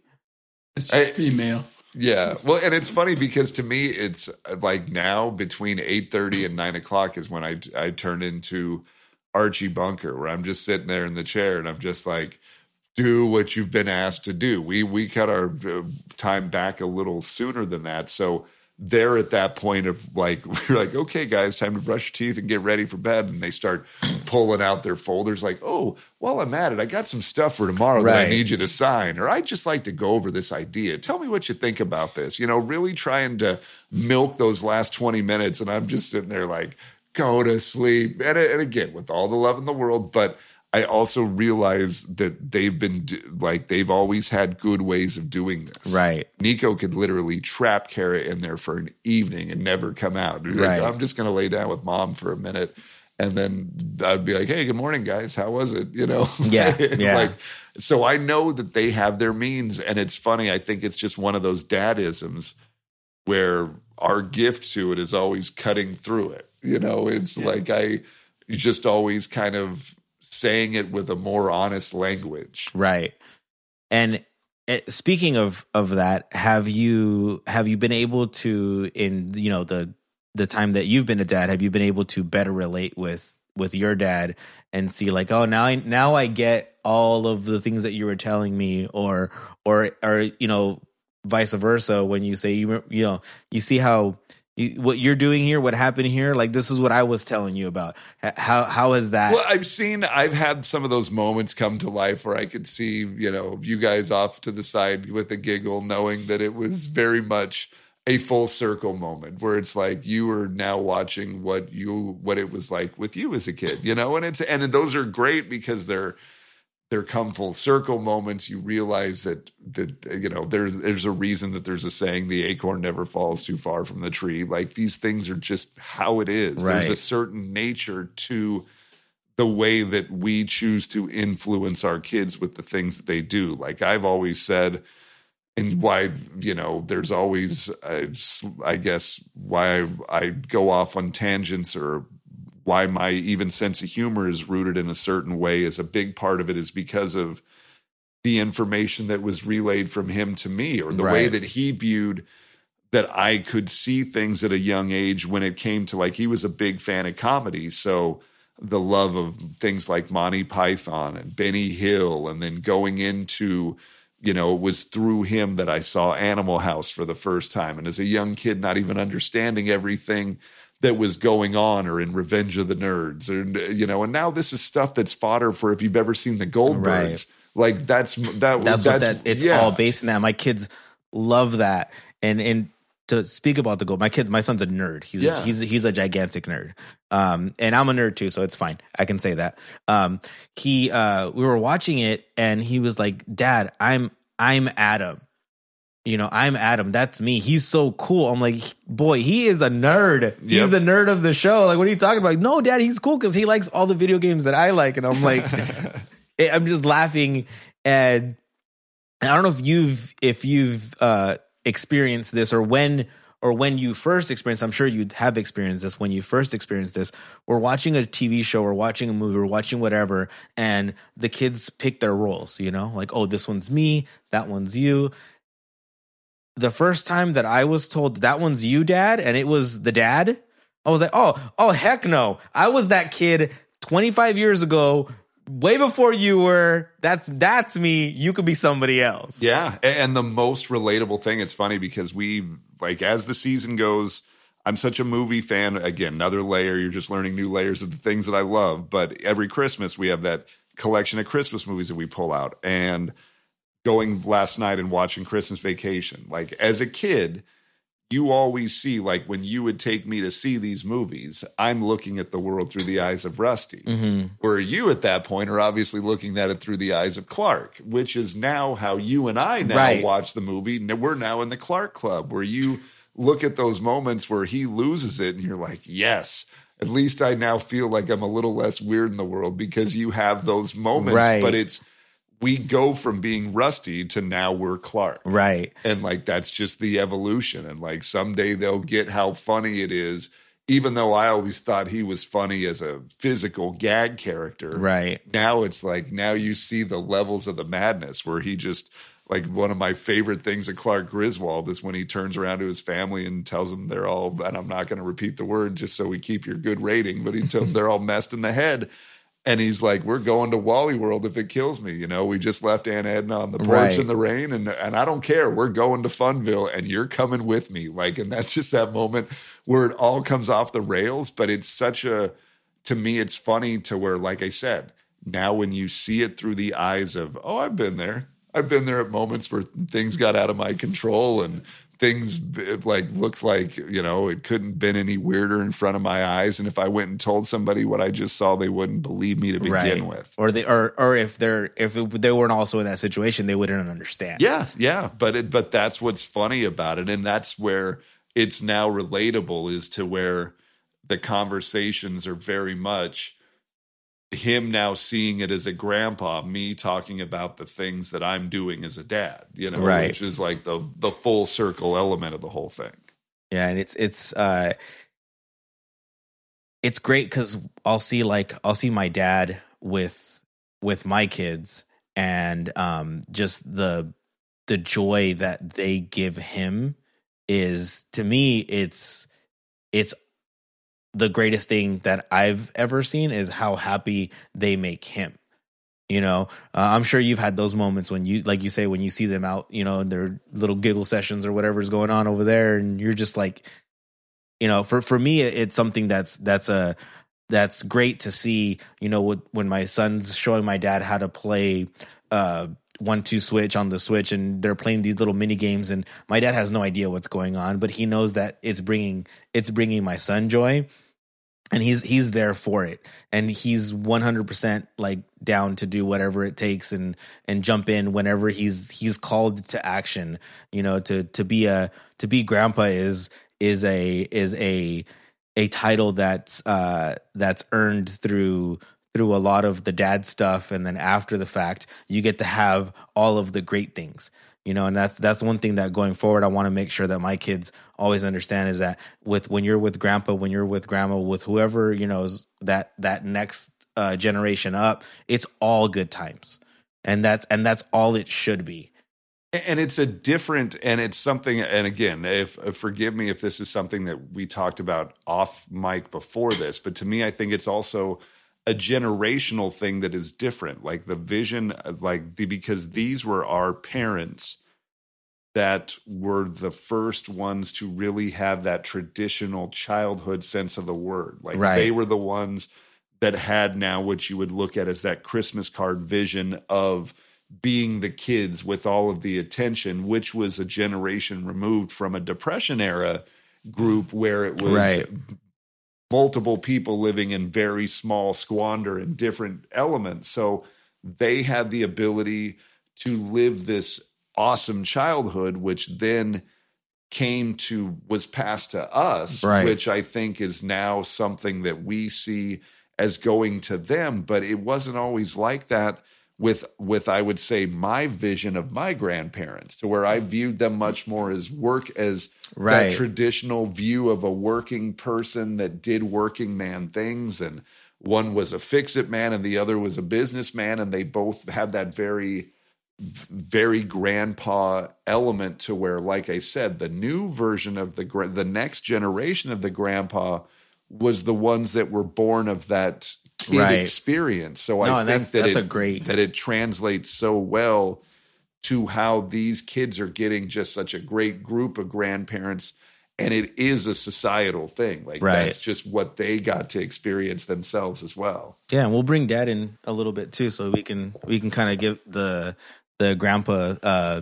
It's just female. Yeah. Well, and it's funny because to me, it's like now between 8:30 and 9 o'clock is when I turn into Archie Bunker, where I'm just sitting there in the chair and I'm just like, do what you've been asked to do. We cut our time back a little sooner than that. So they're at that point of like, we're like, okay, guys, time to brush your teeth and get ready for bed. And they start pulling out their folders like, oh, while I'm at it, I got some stuff for tomorrow that I need you to sign. Or I'd just like to go over this idea. Tell me what you think about this. You know, really trying to milk those last 20 minutes. And I'm just sitting there like, go to sleep. And again, with all the love in the world. But I also realize that they've always had good ways of doing this. Right. Nico could literally trap Kara in there for an evening and never come out. Right. I'm just going to lay down with Mom for a minute. And then I'd be like, hey, good morning, guys. How was it? You know? Yeah. Yeah. So I know that they have their means. And it's funny. I think it's just one of those dadisms where our gift to it is always cutting through it. You know, it's like I just always kind of saying it with a more honest language. Right. And speaking of that, have you been able to, in, you know, the time that you've been a dad, have you been able to better relate with your dad and see like, oh, now I get all of the things that you were telling me, or you know, vice versa, when you say, you know, you see how what you're doing here, what happened here, like this is what I was telling you about. How is that? Well, I've had some of those moments come to life where I could see, you know, you guys off to the side with a giggle, knowing that it was very much a full circle moment where it's like you are now watching what it was like with you as a kid, you know, and those are great because they're come full circle moments. You realize that you know there's a reason that there's a saying, the acorn never falls too far from the tree. Like these things are just how it is. Right. There's a certain nature to the way that we choose to influence our kids with the things that they do. Like I've always said, and why, you know, there's always I guess why I go off on tangents, or why my even sense of humor is rooted in a certain way, is a big part of it is because of the information that was relayed from him to me, or the way that he viewed that I could see things at a young age when it came to, like, he was a big fan of comedy. So the love of things like Monty Python and Benny Hill, and then going into, you know, it was through him that I saw Animal House for the first time. And as a young kid, not even understanding everything that was going on, or in Revenge of the Nerds, or, you know, and now this is stuff that's fodder for, if you've ever seen The Goldbergs, like that's all based on that. My kids love that, and to speak about the Gold, my son's a nerd. He's a gigantic nerd, and I'm a nerd too, so it's fine. I can say that. We were watching it, and he was like, "Dad, I'm Adam." You know, I'm Adam. That's me. He's so cool. I'm like, boy, he is a nerd. He's the nerd of the show. Like, what are you talking about? Like, no, Dad, he's cool because he likes all the video games that I like. And I'm like, I'm just laughing. And I don't know if you've experienced this, or when you first experienced. I'm sure you have experienced this when you first experienced this. We're watching a TV show, or watching a movie, or watching whatever, and the kids pick their roles. You know, like, oh, this one's me, that one's you. The first time that I was told that one's you, Dad, and it was the dad, I was like, oh, heck no. I was that kid 25 years ago, way before you were. That's me. You could be somebody else. Yeah. And the most relatable thing, it's funny because we, like, as the season goes, I'm such a movie fan. Again, another layer. You're just learning new layers of the things that I love. But every Christmas, we have that collection of Christmas movies that we pull out. And going last night and watching Christmas Vacation, like as a kid, you always see, like when you would take me to see these movies, I'm looking at the world through the eyes of Rusty. Mm-hmm. Where you at that point are obviously looking at it through the eyes of Clark, which is now how you and I now watch the movie. We're now in the Clark Club, where you look at those moments where he loses it and you're like, yes, at least I now feel like I'm a little less weird in the world because you have those moments. Right. But it's, we go from being Rusty to now we're Clark. Right. And like, that's just the evolution. And like, someday they'll get how funny it is, even though I always thought he was funny as a physical gag character. Right. Now it's like, now you see the levels of the madness where he just, like, one of my favorite things of Clark Griswold is when he turns around to his family and tells them they're all, and I'm not going to repeat the word just so we keep your good rating, but he tells them they're all messed in the head. And he's like, we're going to Wally World if it kills me. You know, we just left Aunt Edna on the porch in the rain, and I don't care. We're going to Funville, and you're coming with me. Like, and that's just that moment where it all comes off the rails. But it's such a, to me, it's funny to where, like I said, now when you see it through the eyes of, oh, I've been there. I've been there at moments where things got out of my control and things like looked like, you know, it couldn't have been any weirder in front of my eyes. And if I went and told somebody what I just saw, they wouldn't believe me to begin with. Or they, or if they weren't also in that situation, they wouldn't understand. Yeah, yeah. But it, but that's what's funny about it, and that's where it's now relatable, is to where the conversations are very much him now seeing it as a grandpa, me talking about the things that I'm doing as a dad, you know, which is like the full circle element of the whole thing. Yeah. And it's great. 'Cause I'll see my dad with my kids, and just the joy that they give him is, to me, it's the greatest thing that I've ever seen is how happy they make him. You know, I'm sure you've had those moments when you, like you say, when you see them out, you know, in their little giggle sessions or whatever's going on over there. And you're just like, you know, for me, it's something that's great to see, you know, when my son's showing my dad how to play, 1-2 switch on the Switch, and they're playing these little mini games, and my dad has no idea what's going on, but he knows that it's bringing my son joy, and he's there for it, and he's 100% like down to do whatever it takes and jump in whenever he's called to action. You know, to be grandpa is a title that's earned through a lot of the dad stuff. And then after the fact, you get to have all of the great things, you know, and that's one thing that going forward, I want to make sure that my kids always understand, is that when you're with grandpa, when you're with grandma, with whoever, you know, is that next generation up, it's all good times. And that's all it should be. And it's a different, and it's something, and again, if forgive me if this is something that we talked about off mic before this, but to me, I think it's also a generational thing that is different, like the vision of because these were our parents that were the first ones to really have that traditional childhood sense of the word. Like they were the ones that had now what you would look at as that Christmas card vision of being the kids with all of the attention, which was a generation removed from a Depression era group where it was multiple people living in very small squander and different elements. So they had the ability to live this awesome childhood, which then was passed to us, which I think is now something that we see as going to them. But it wasn't always like that with I would say, my vision of my grandparents, to where I viewed them much more as work, as that traditional view of a working person that did working man things. And one was a fix-it man and the other was a businessman. And they both had that very, very grandpa element, to where, like I said, the new version of the next generation of the grandpa was the ones that were born of that kid experience. So I think that it translates so well to how these kids are getting just such a great group of grandparents, and it is a societal thing. Like that's just what they got to experience themselves as well. Yeah, and we'll bring Dad in a little bit too, so we can kind of give the grandpa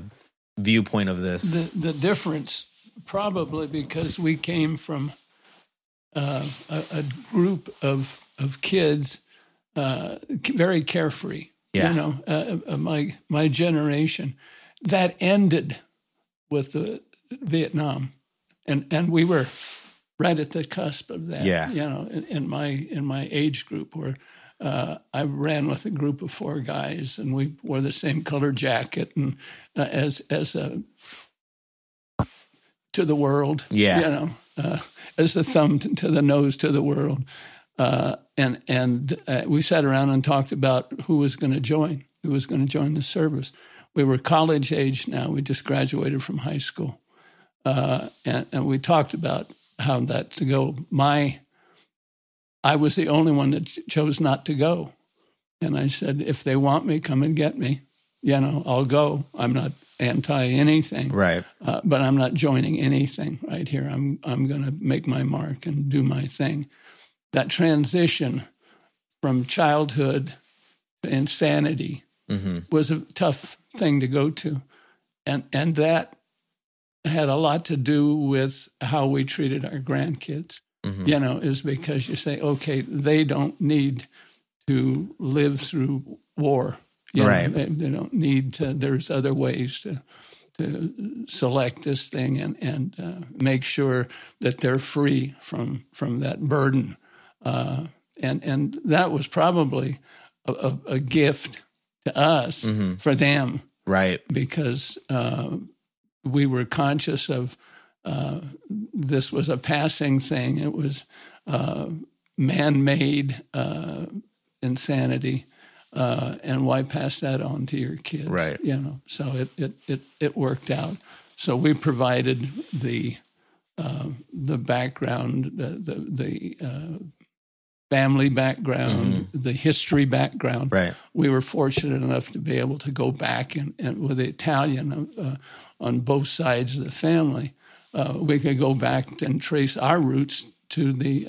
viewpoint of this. The difference probably because we came from a group of kids, very carefree. Yeah. You know, my generation that ended with the Vietnam, and we were right at the cusp of that. Yeah. You know, in my age group where I ran with a group of four guys, and we wore the same color jacket, and as a to the world. Yeah. You know, as the thumb to the nose to the world. And we sat around and talked about who was going to join the service. We were college age now. We just graduated from high school. And we talked about how that to go. I was the only one that chose not to go. And I said, if they want me, come and get me. You know, I'll go. I'm not anti anything. Right. But I'm not joining anything right here. I'm going to make my mark and do my thing. That transition from childhood to insanity was a tough thing to go to. And that had a lot to do with how we treated our grandkids, you know, is because you say, okay, they don't need to live through war. You know, right. They don't need to, there's other ways to select this thing and make sure that they're free from that burden. And that was probably a gift to us for them, right? Because we were conscious of this was a passing thing. It was man-made insanity, and why pass that on to your kids, right? You know, so it worked out. So we provided the background, the family background, the history background. Right. We were fortunate enough to be able to go back and with the Italian on both sides of the family, we could go back and trace our roots to the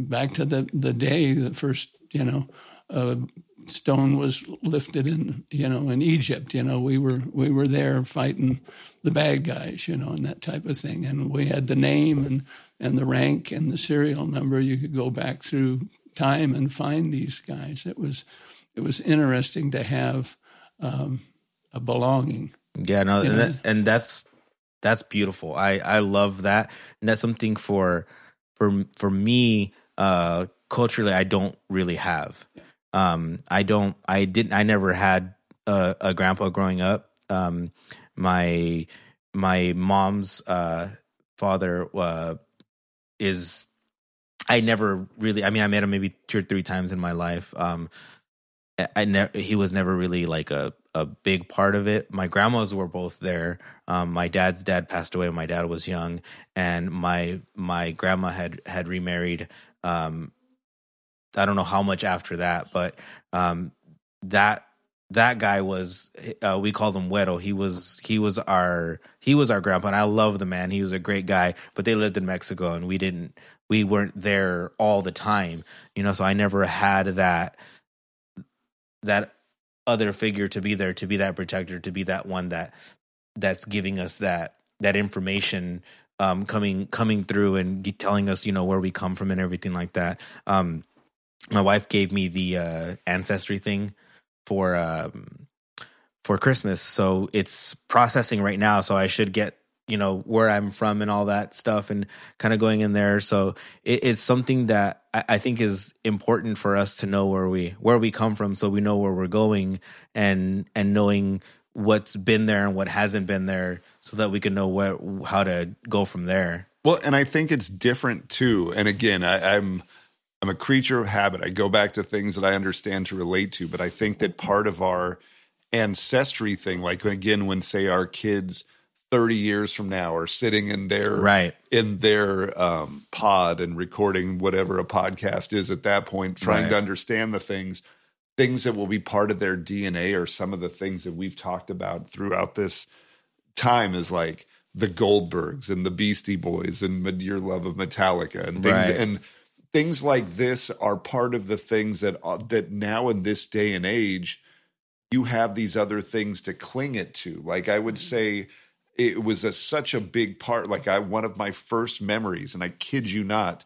back to the day the first, you know, stone was lifted in Egypt. You know, we were there fighting the bad guys, you know, and that type of thing. And we had the name and the rank and the serial number. You could go back through time and find these guys. It was interesting to have a belonging. Yeah, no, that's beautiful. I love that, and that's something for me culturally I don't really have. I never had a grandpa growing up. My mom's father I met him maybe two or three times in my life. He was never really like a big part of it. My grandmas were both there. My dad's dad passed away when my dad was young, and my grandma had remarried. I don't know how much after that, but that guy was we called him Güero. He was our grandpa, and I love the man. He was a great guy, but they lived in Mexico, and we weren't there all the time, you know. So I never had that other figure to be there, to be that protector, to be that one that's giving us that information coming through and telling us, you know, where we come from and everything like that. My wife gave me the ancestry thing for Christmas, so it's processing right now. So I should get, you know, where I'm from and all that stuff, and kind of going in there. So it's something that I think is important for us to know where we come from, so we know where we're going, and knowing what's been there and what hasn't been there, so that we can know how to go from there. Well, and I think it's different too. And again, I'm a creature of habit. I go back to things that I understand to relate to, but I think that part of our ancestry thing, like again, when say our kids 30 years from now are sitting in their pod and recording whatever a podcast is at that point, trying to understand the things that will be part of their DNA, or some of the things that we've talked about throughout this time is like the Goldbergs and the Beastie Boys and your love of Metallica and things and things like this are part of the things that now in this day and age, you have these other things to cling it to. Like I would say, it was such a big part. Like one of my first memories, and I kid you not,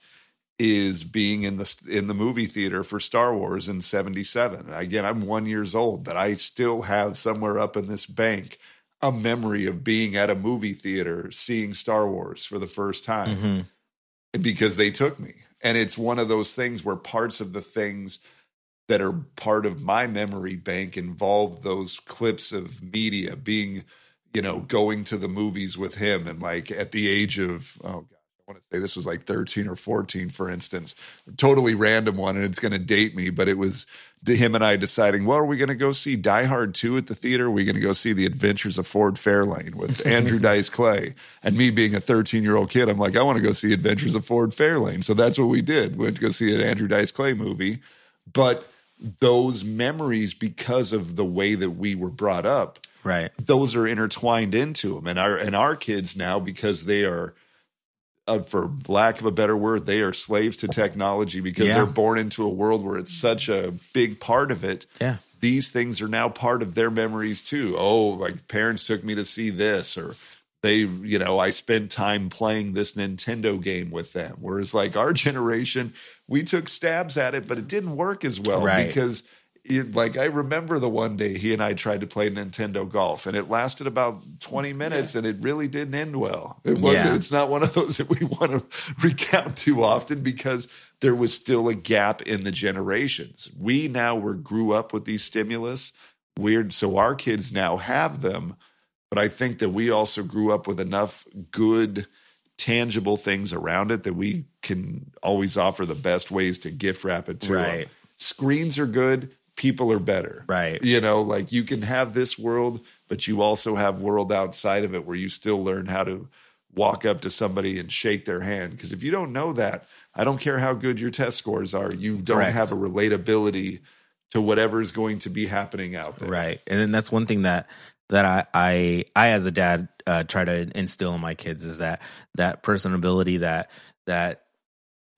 is being in the movie theater for Star Wars in 77. Again, I'm 1 year old, but I still have somewhere up in this bank a memory of being at a movie theater, seeing Star Wars for the first time because they took me. And it's one of those things where parts of the things that are part of my memory bank involve those clips of media being, you know, going to the movies with him. And like at the age of, oh God, I want to say this was like 13 or 14, for instance, a totally random one. And it's going to date me, but it was him and I deciding, well, are we going to go see Die Hard 2 at the theater? Are we going to go see The Adventures of Ford Fairlane with Andrew Dice Clay? And me being a 13-year-old kid, I'm like, I want to go see Adventures of Ford Fairlane. So that's what we did. We went to go see an Andrew Dice Clay movie. But those memories, because of the way that we were brought up, right, those are intertwined into them. And our kids now, because they are, for lack of a better word, they are slaves to technology because they're born into a world where it's such a big part of it. Yeah. These things are now part of their memories too. Oh, like parents took me to see this, or they, you know, I spent time playing this Nintendo game with them. Whereas like our generation, we took stabs at it, but it didn't work as well because it, like, I remember the one day he and I tried to play Nintendo Golf, and it lasted about 20 minutes, and it really didn't end well. It wasn't. Yeah. It's not one of those that we want to recount too often because there was still a gap in the generations. We now grew up with these stimulus. Weird. So our kids now have them, but I think that we also grew up with enough good, tangible things around it that we can always offer the best ways to gift wrap it to them. Screens are good. People are better, right? You know, like you can have this world, but you also have world outside of it where you still learn how to walk up to somebody and shake their hand. Because if you don't know that, I don't care how good your test scores are, you don't have a relatability to whatever is going to be happening out there, right? And then that's one thing that I as a dad try to instill in my kids is that personability, that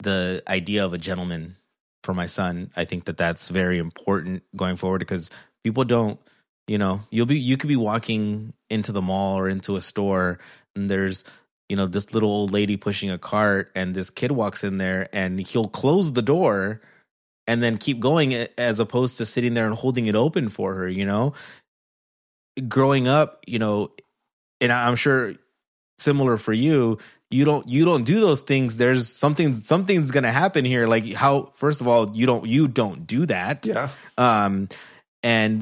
the idea of a gentleman. For my son, I think that's very important going forward because people don't, you know, you could be walking into the mall or into a store and there's, you know, this little old lady pushing a cart and this kid walks in there and he'll close the door and then keep going as opposed to sitting there and holding it open for her, you know. Growing up, you know, and I'm sure similar for you, You don't do those things. There's something's going to happen here. Like how, first of all, you don't do that. Yeah. And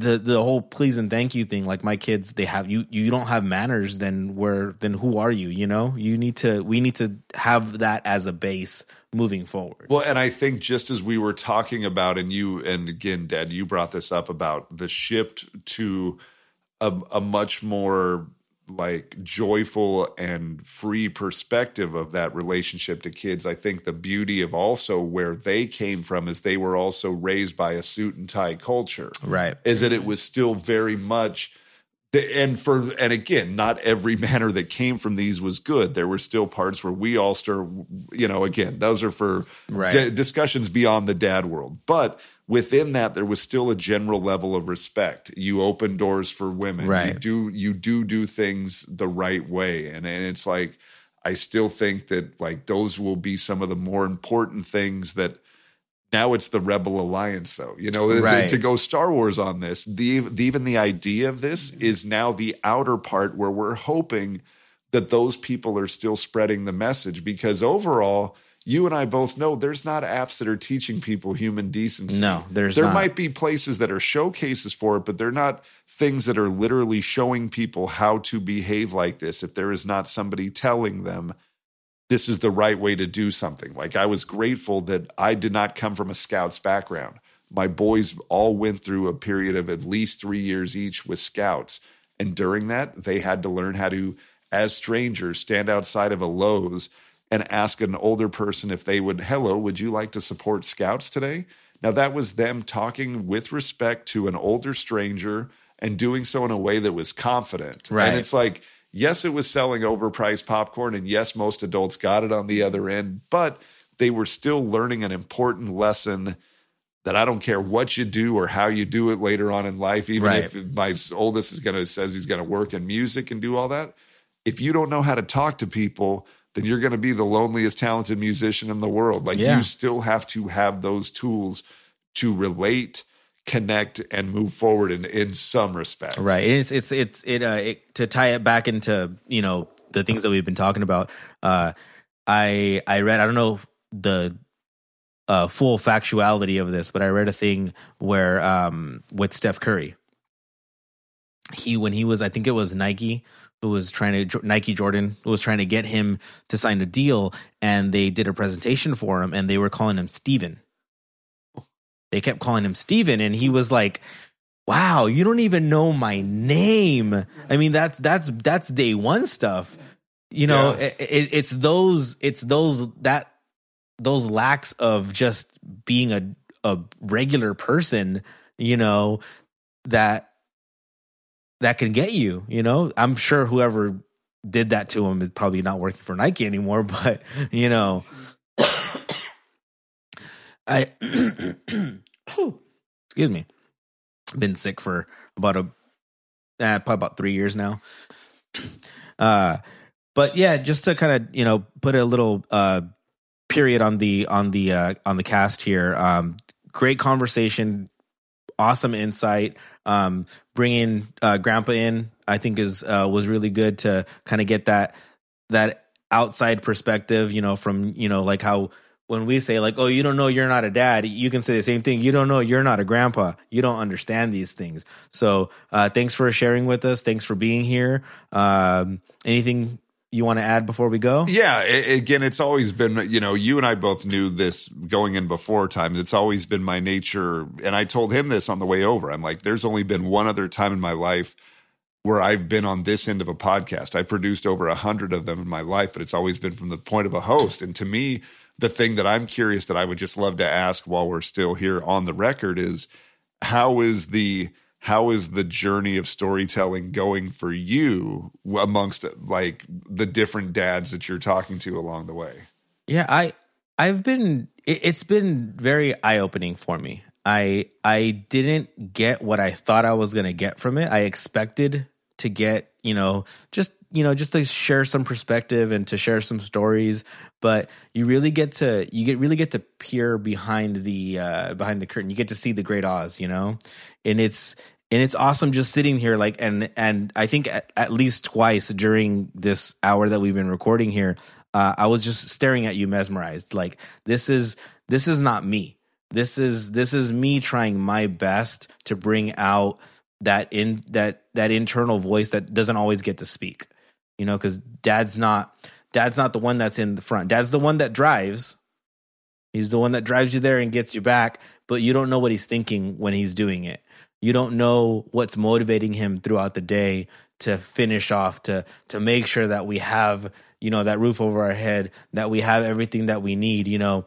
the whole please and thank you thing, like my kids, they have, you don't have manners, then who are you? You know, we need to have that as a base moving forward. Well, and I think just as we were talking about, and again, Dad, you brought this up about the shift to a much more like joyful and free perspective of that relationship to kids. I think the beauty of also where they came from is they were also raised by a suit and tie culture, right? Is that it was still very much, and again, not every manner that came from these was good. There were still parts where we all you know, again, those are for discussions beyond the dad world, but within that, there was still a general level of respect. You open doors for women. Right. You do things the right way. And it's like, I still think that like those will be some of the more important things that now it's the Rebel Alliance though. You know, to go Star Wars on this, even the idea of this is now the outer part where we're hoping that those people are still spreading the message because overall – you and I both know there's not apps that are teaching people human decency. No, there might be places that are showcases for it, but they're not things that are literally showing people how to behave like this. If there is not somebody telling them this is the right way to do something. Like I was grateful that I did not come from a Scouts background. My boys all went through a period of at least 3 years each with Scouts. And during that, they had to learn how to, as strangers, stand outside of a Lowe's and ask an older person if they would, hello, would you like to support Scouts today? Now, that was them talking with respect to an older stranger and doing so in a way that was confident. Right. And it's like, yes, it was selling overpriced popcorn, and yes, most adults got it on the other end, but they were still learning an important lesson that I don't care what you do or how you do it later on in life, even if my oldest says he's going to work in music and do all that. if you don't know how to talk to people, then you're going to be the loneliest talented musician in the world. Like you still have to have those tools to relate, connect, and move forward in some respects. Right. It's to tie it back into, you know, the things that we've been talking about. I read, I don't know the full factuality of this, but I read a thing where with Steph Curry, Nike Jordan was trying to get him to sign a deal, and they did a presentation for him, and they were calling him Steven. They kept calling him Steven, and he was like, wow, you don't even know my name. I mean, that's day one stuff. You know, it's those lacks of just being a regular person, you know, that can get you, you know. I'm sure whoever did that to him is probably not working for Nike anymore, but, you know, I, excuse me, been sick for probably about 3 years now. But yeah, just to kind of, you know, put a little period on the cast here. Great conversation, awesome insight. Bringing Grandpa in, I think was really good to kind of get that outside perspective, you know, from, you know, like how when we say like, oh, you don't know, you're not a dad, you can say the same thing. You don't know, you're not a grandpa. You don't understand these things. So thanks for sharing with us. Thanks for being here. Anything you want to add before we go? Yeah. Again, it's always been, you know, you and I both knew this going in before times. It's always been my nature. And I told him this on the way over. I'm like, there's only been one other time in my life where I've been on this end of a podcast. I produced over 100 of them in my life, but it's always been from the point of a host. And to me, the thing that I'm curious that I would just love to ask while we're still here on the record is how is the journey of storytelling going for you amongst like the different dads that you're talking to along the way? Yeah, it's been very eye-opening for me. I didn't get what I thought I was going to get from it. I expected to get, just to share some perspective and to share some stories, but you really get to peer behind the curtain. You get to see the Great Oz, you know, and it's awesome just sitting here. Like, and I think at least twice during this hour that we've been recording here, I was just staring at you mesmerized. Like, this is not me. This is me trying my best to bring out that internal voice that doesn't always get to speak. You know, because dad's not the one that's in the front. Dad's the one that drives. He's the one that drives you there and gets you back, but you don't know what he's thinking when he's doing it. You don't know what's motivating him throughout the day to finish off, to make sure that we have, you know, that roof over our head, that we have everything that we need. You know,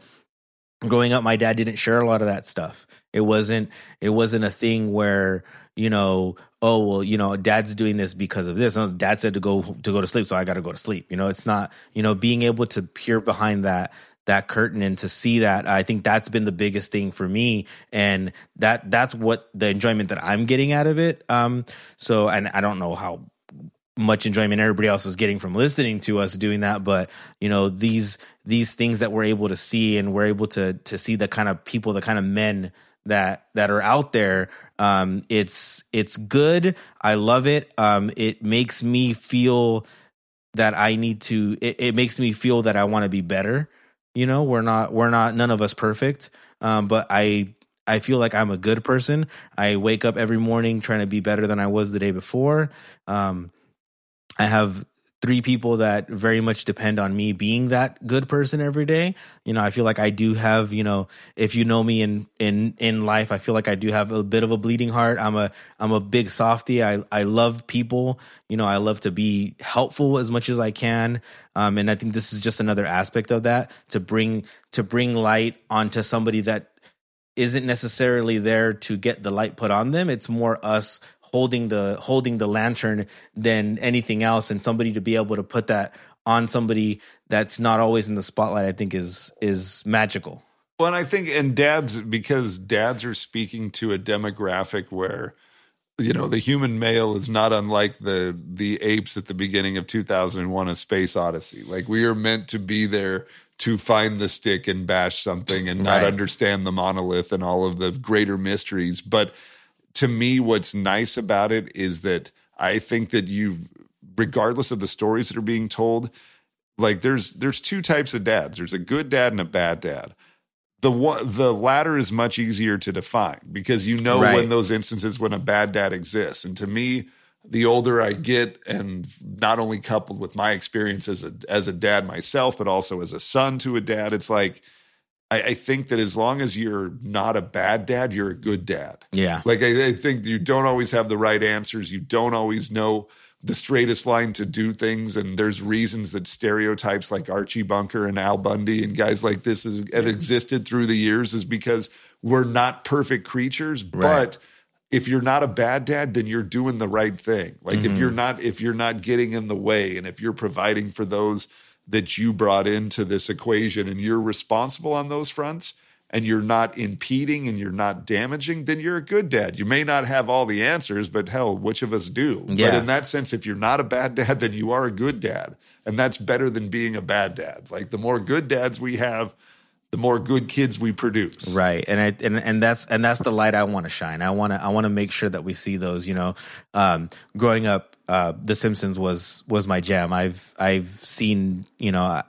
growing up, my dad didn't share a lot of that stuff. It wasn't a thing where, you know, oh, well, you know, dad's doing this because of this. No, dad said to go to sleep, so I got to go to sleep. You know, it's not, you know, being able to peer behind that curtain and to see that, I think that's been the biggest thing for me. And that's what the enjoyment that I'm getting out of it. So, and I don't know how much enjoyment everybody else is getting from listening to us doing that, but, you know, these things that we're able to see, and we're able to see the kind of people, the kind of men that are out there. It's good. I love it. It makes me feel that I need to, it makes me feel that I want to be better. You know, we're not none of us perfect. But I feel like I'm a good person. I wake up every morning trying to be better than I was the day before. I have 3 people that very much depend on me being that good person every day. You know, I feel like I do have, you know, if you know me in life, I feel like I do have a bit of a bleeding heart. I'm a big softy. I love people, you know, I love to be helpful as much as I can. And I think this is just another aspect of that, to bring light onto somebody that isn't necessarily there to get the light put on them. It's more us holding the lantern than anything else, and somebody to be able to put that on somebody that's not always in the spotlight, I think is magical. Well, and I think dads, because dads are speaking to a demographic where you know, the human male is not unlike the apes at the beginning of 2001: A Space Odyssey. Like, we are meant to be there to find the stick and bash something and not understand the monolith and all of the greater mysteries. But to me, what's nice about it is that I think that you, regardless of the stories that are being told, like there's two types of dads. There's a good dad and a bad dad. The latter is much easier to define because you know when those instances when a bad dad exists. And to me, the older I get, and not only coupled with my experience as a dad myself, but also as a son to a dad, it's like I think that as long as you're not a bad dad, you're a good dad. Yeah. Like I think you don't always have the right answers. You don't always know the straightest line to do things, and there's reasons that stereotypes like Archie Bunker and Al Bundy and guys like this have existed through the years is because we're not perfect creatures. But if you're not a bad dad, then you're doing the right thing. Like if you're not getting in the way, and if you're providing for those that you brought into this equation, and you're responsible on those fronts, and you're not impeding and you're not damaging, then you're a good dad. You may not have all the answers, but hell, which of us do? Yeah. But in that sense, if you're not a bad dad, then you are a good dad. And that's better than being a bad dad. Like, the more good dads we have, the more good kids we produce. Right. And that's the light I want to shine. I want to make sure that we see those, you know, growing up, The Simpsons was my jam. I've seen, you know,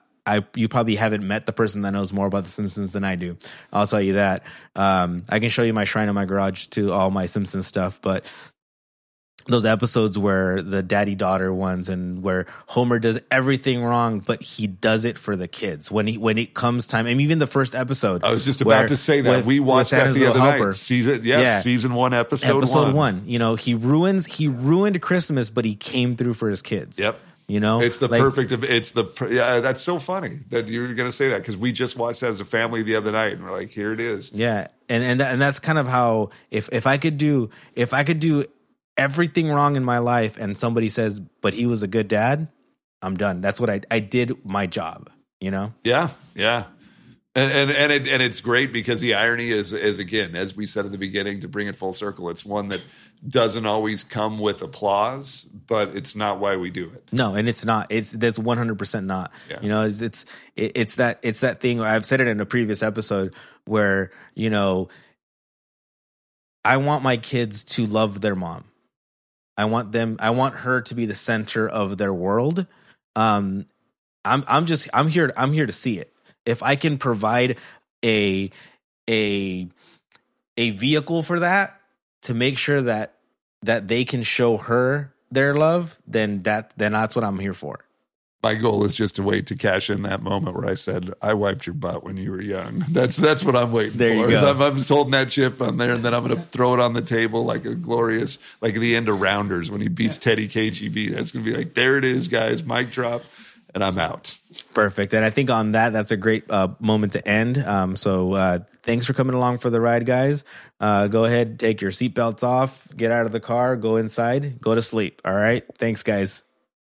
you probably haven't met the person that knows more about The Simpsons than I do. I'll tell you that. I can show you my shrine in my garage to all my Simpsons stuff, but those episodes where the daddy-daughter ones and where Homer does everything wrong, but he does it for the kids. When it comes time, and even the first episode. I was just about to say that. We watched that the other night. Season 1, episode 1. You know, he ruined Christmas, but he came through for his kids. Yep. You know, it's the that's so funny that you're going to say that, because we just watched that as a family the other night, and we're like, here it is. Yeah. And that's kind of how, if I could do everything wrong in my life and somebody says, but he was a good dad, I'm done. That's what I did my job, you know? Yeah. Yeah. And it's great, because the irony is again, as we said at the beginning, to bring it full circle, it's one that doesn't always come with applause, but it's not why we do it. No, and it's not. That's 100% not. Yeah. You know, it's that thing. I've said it in a previous episode where, you know, I want my kids to love their mom. I want her to be the center of their world. I'm here to see it. If I can provide a vehicle for that, to make sure that they can show her their love, then that's what I'm here for. My goal is just to wait to cash in that moment where I said, I wiped your butt when you were young. That's what I'm waiting for. You go. I'm just holding that chip on there, and then I'm going to throw it on the table like a glorious, like the end of Rounders when he beats Teddy KGB. That's going to be like, there it is, guys, mic drop. And I'm out. Perfect. And I think on that's a great moment to end. So thanks for coming along for the ride, guys. Go ahead, take your seatbelts off, get out of the car, go inside, go to sleep. All right. Thanks, guys.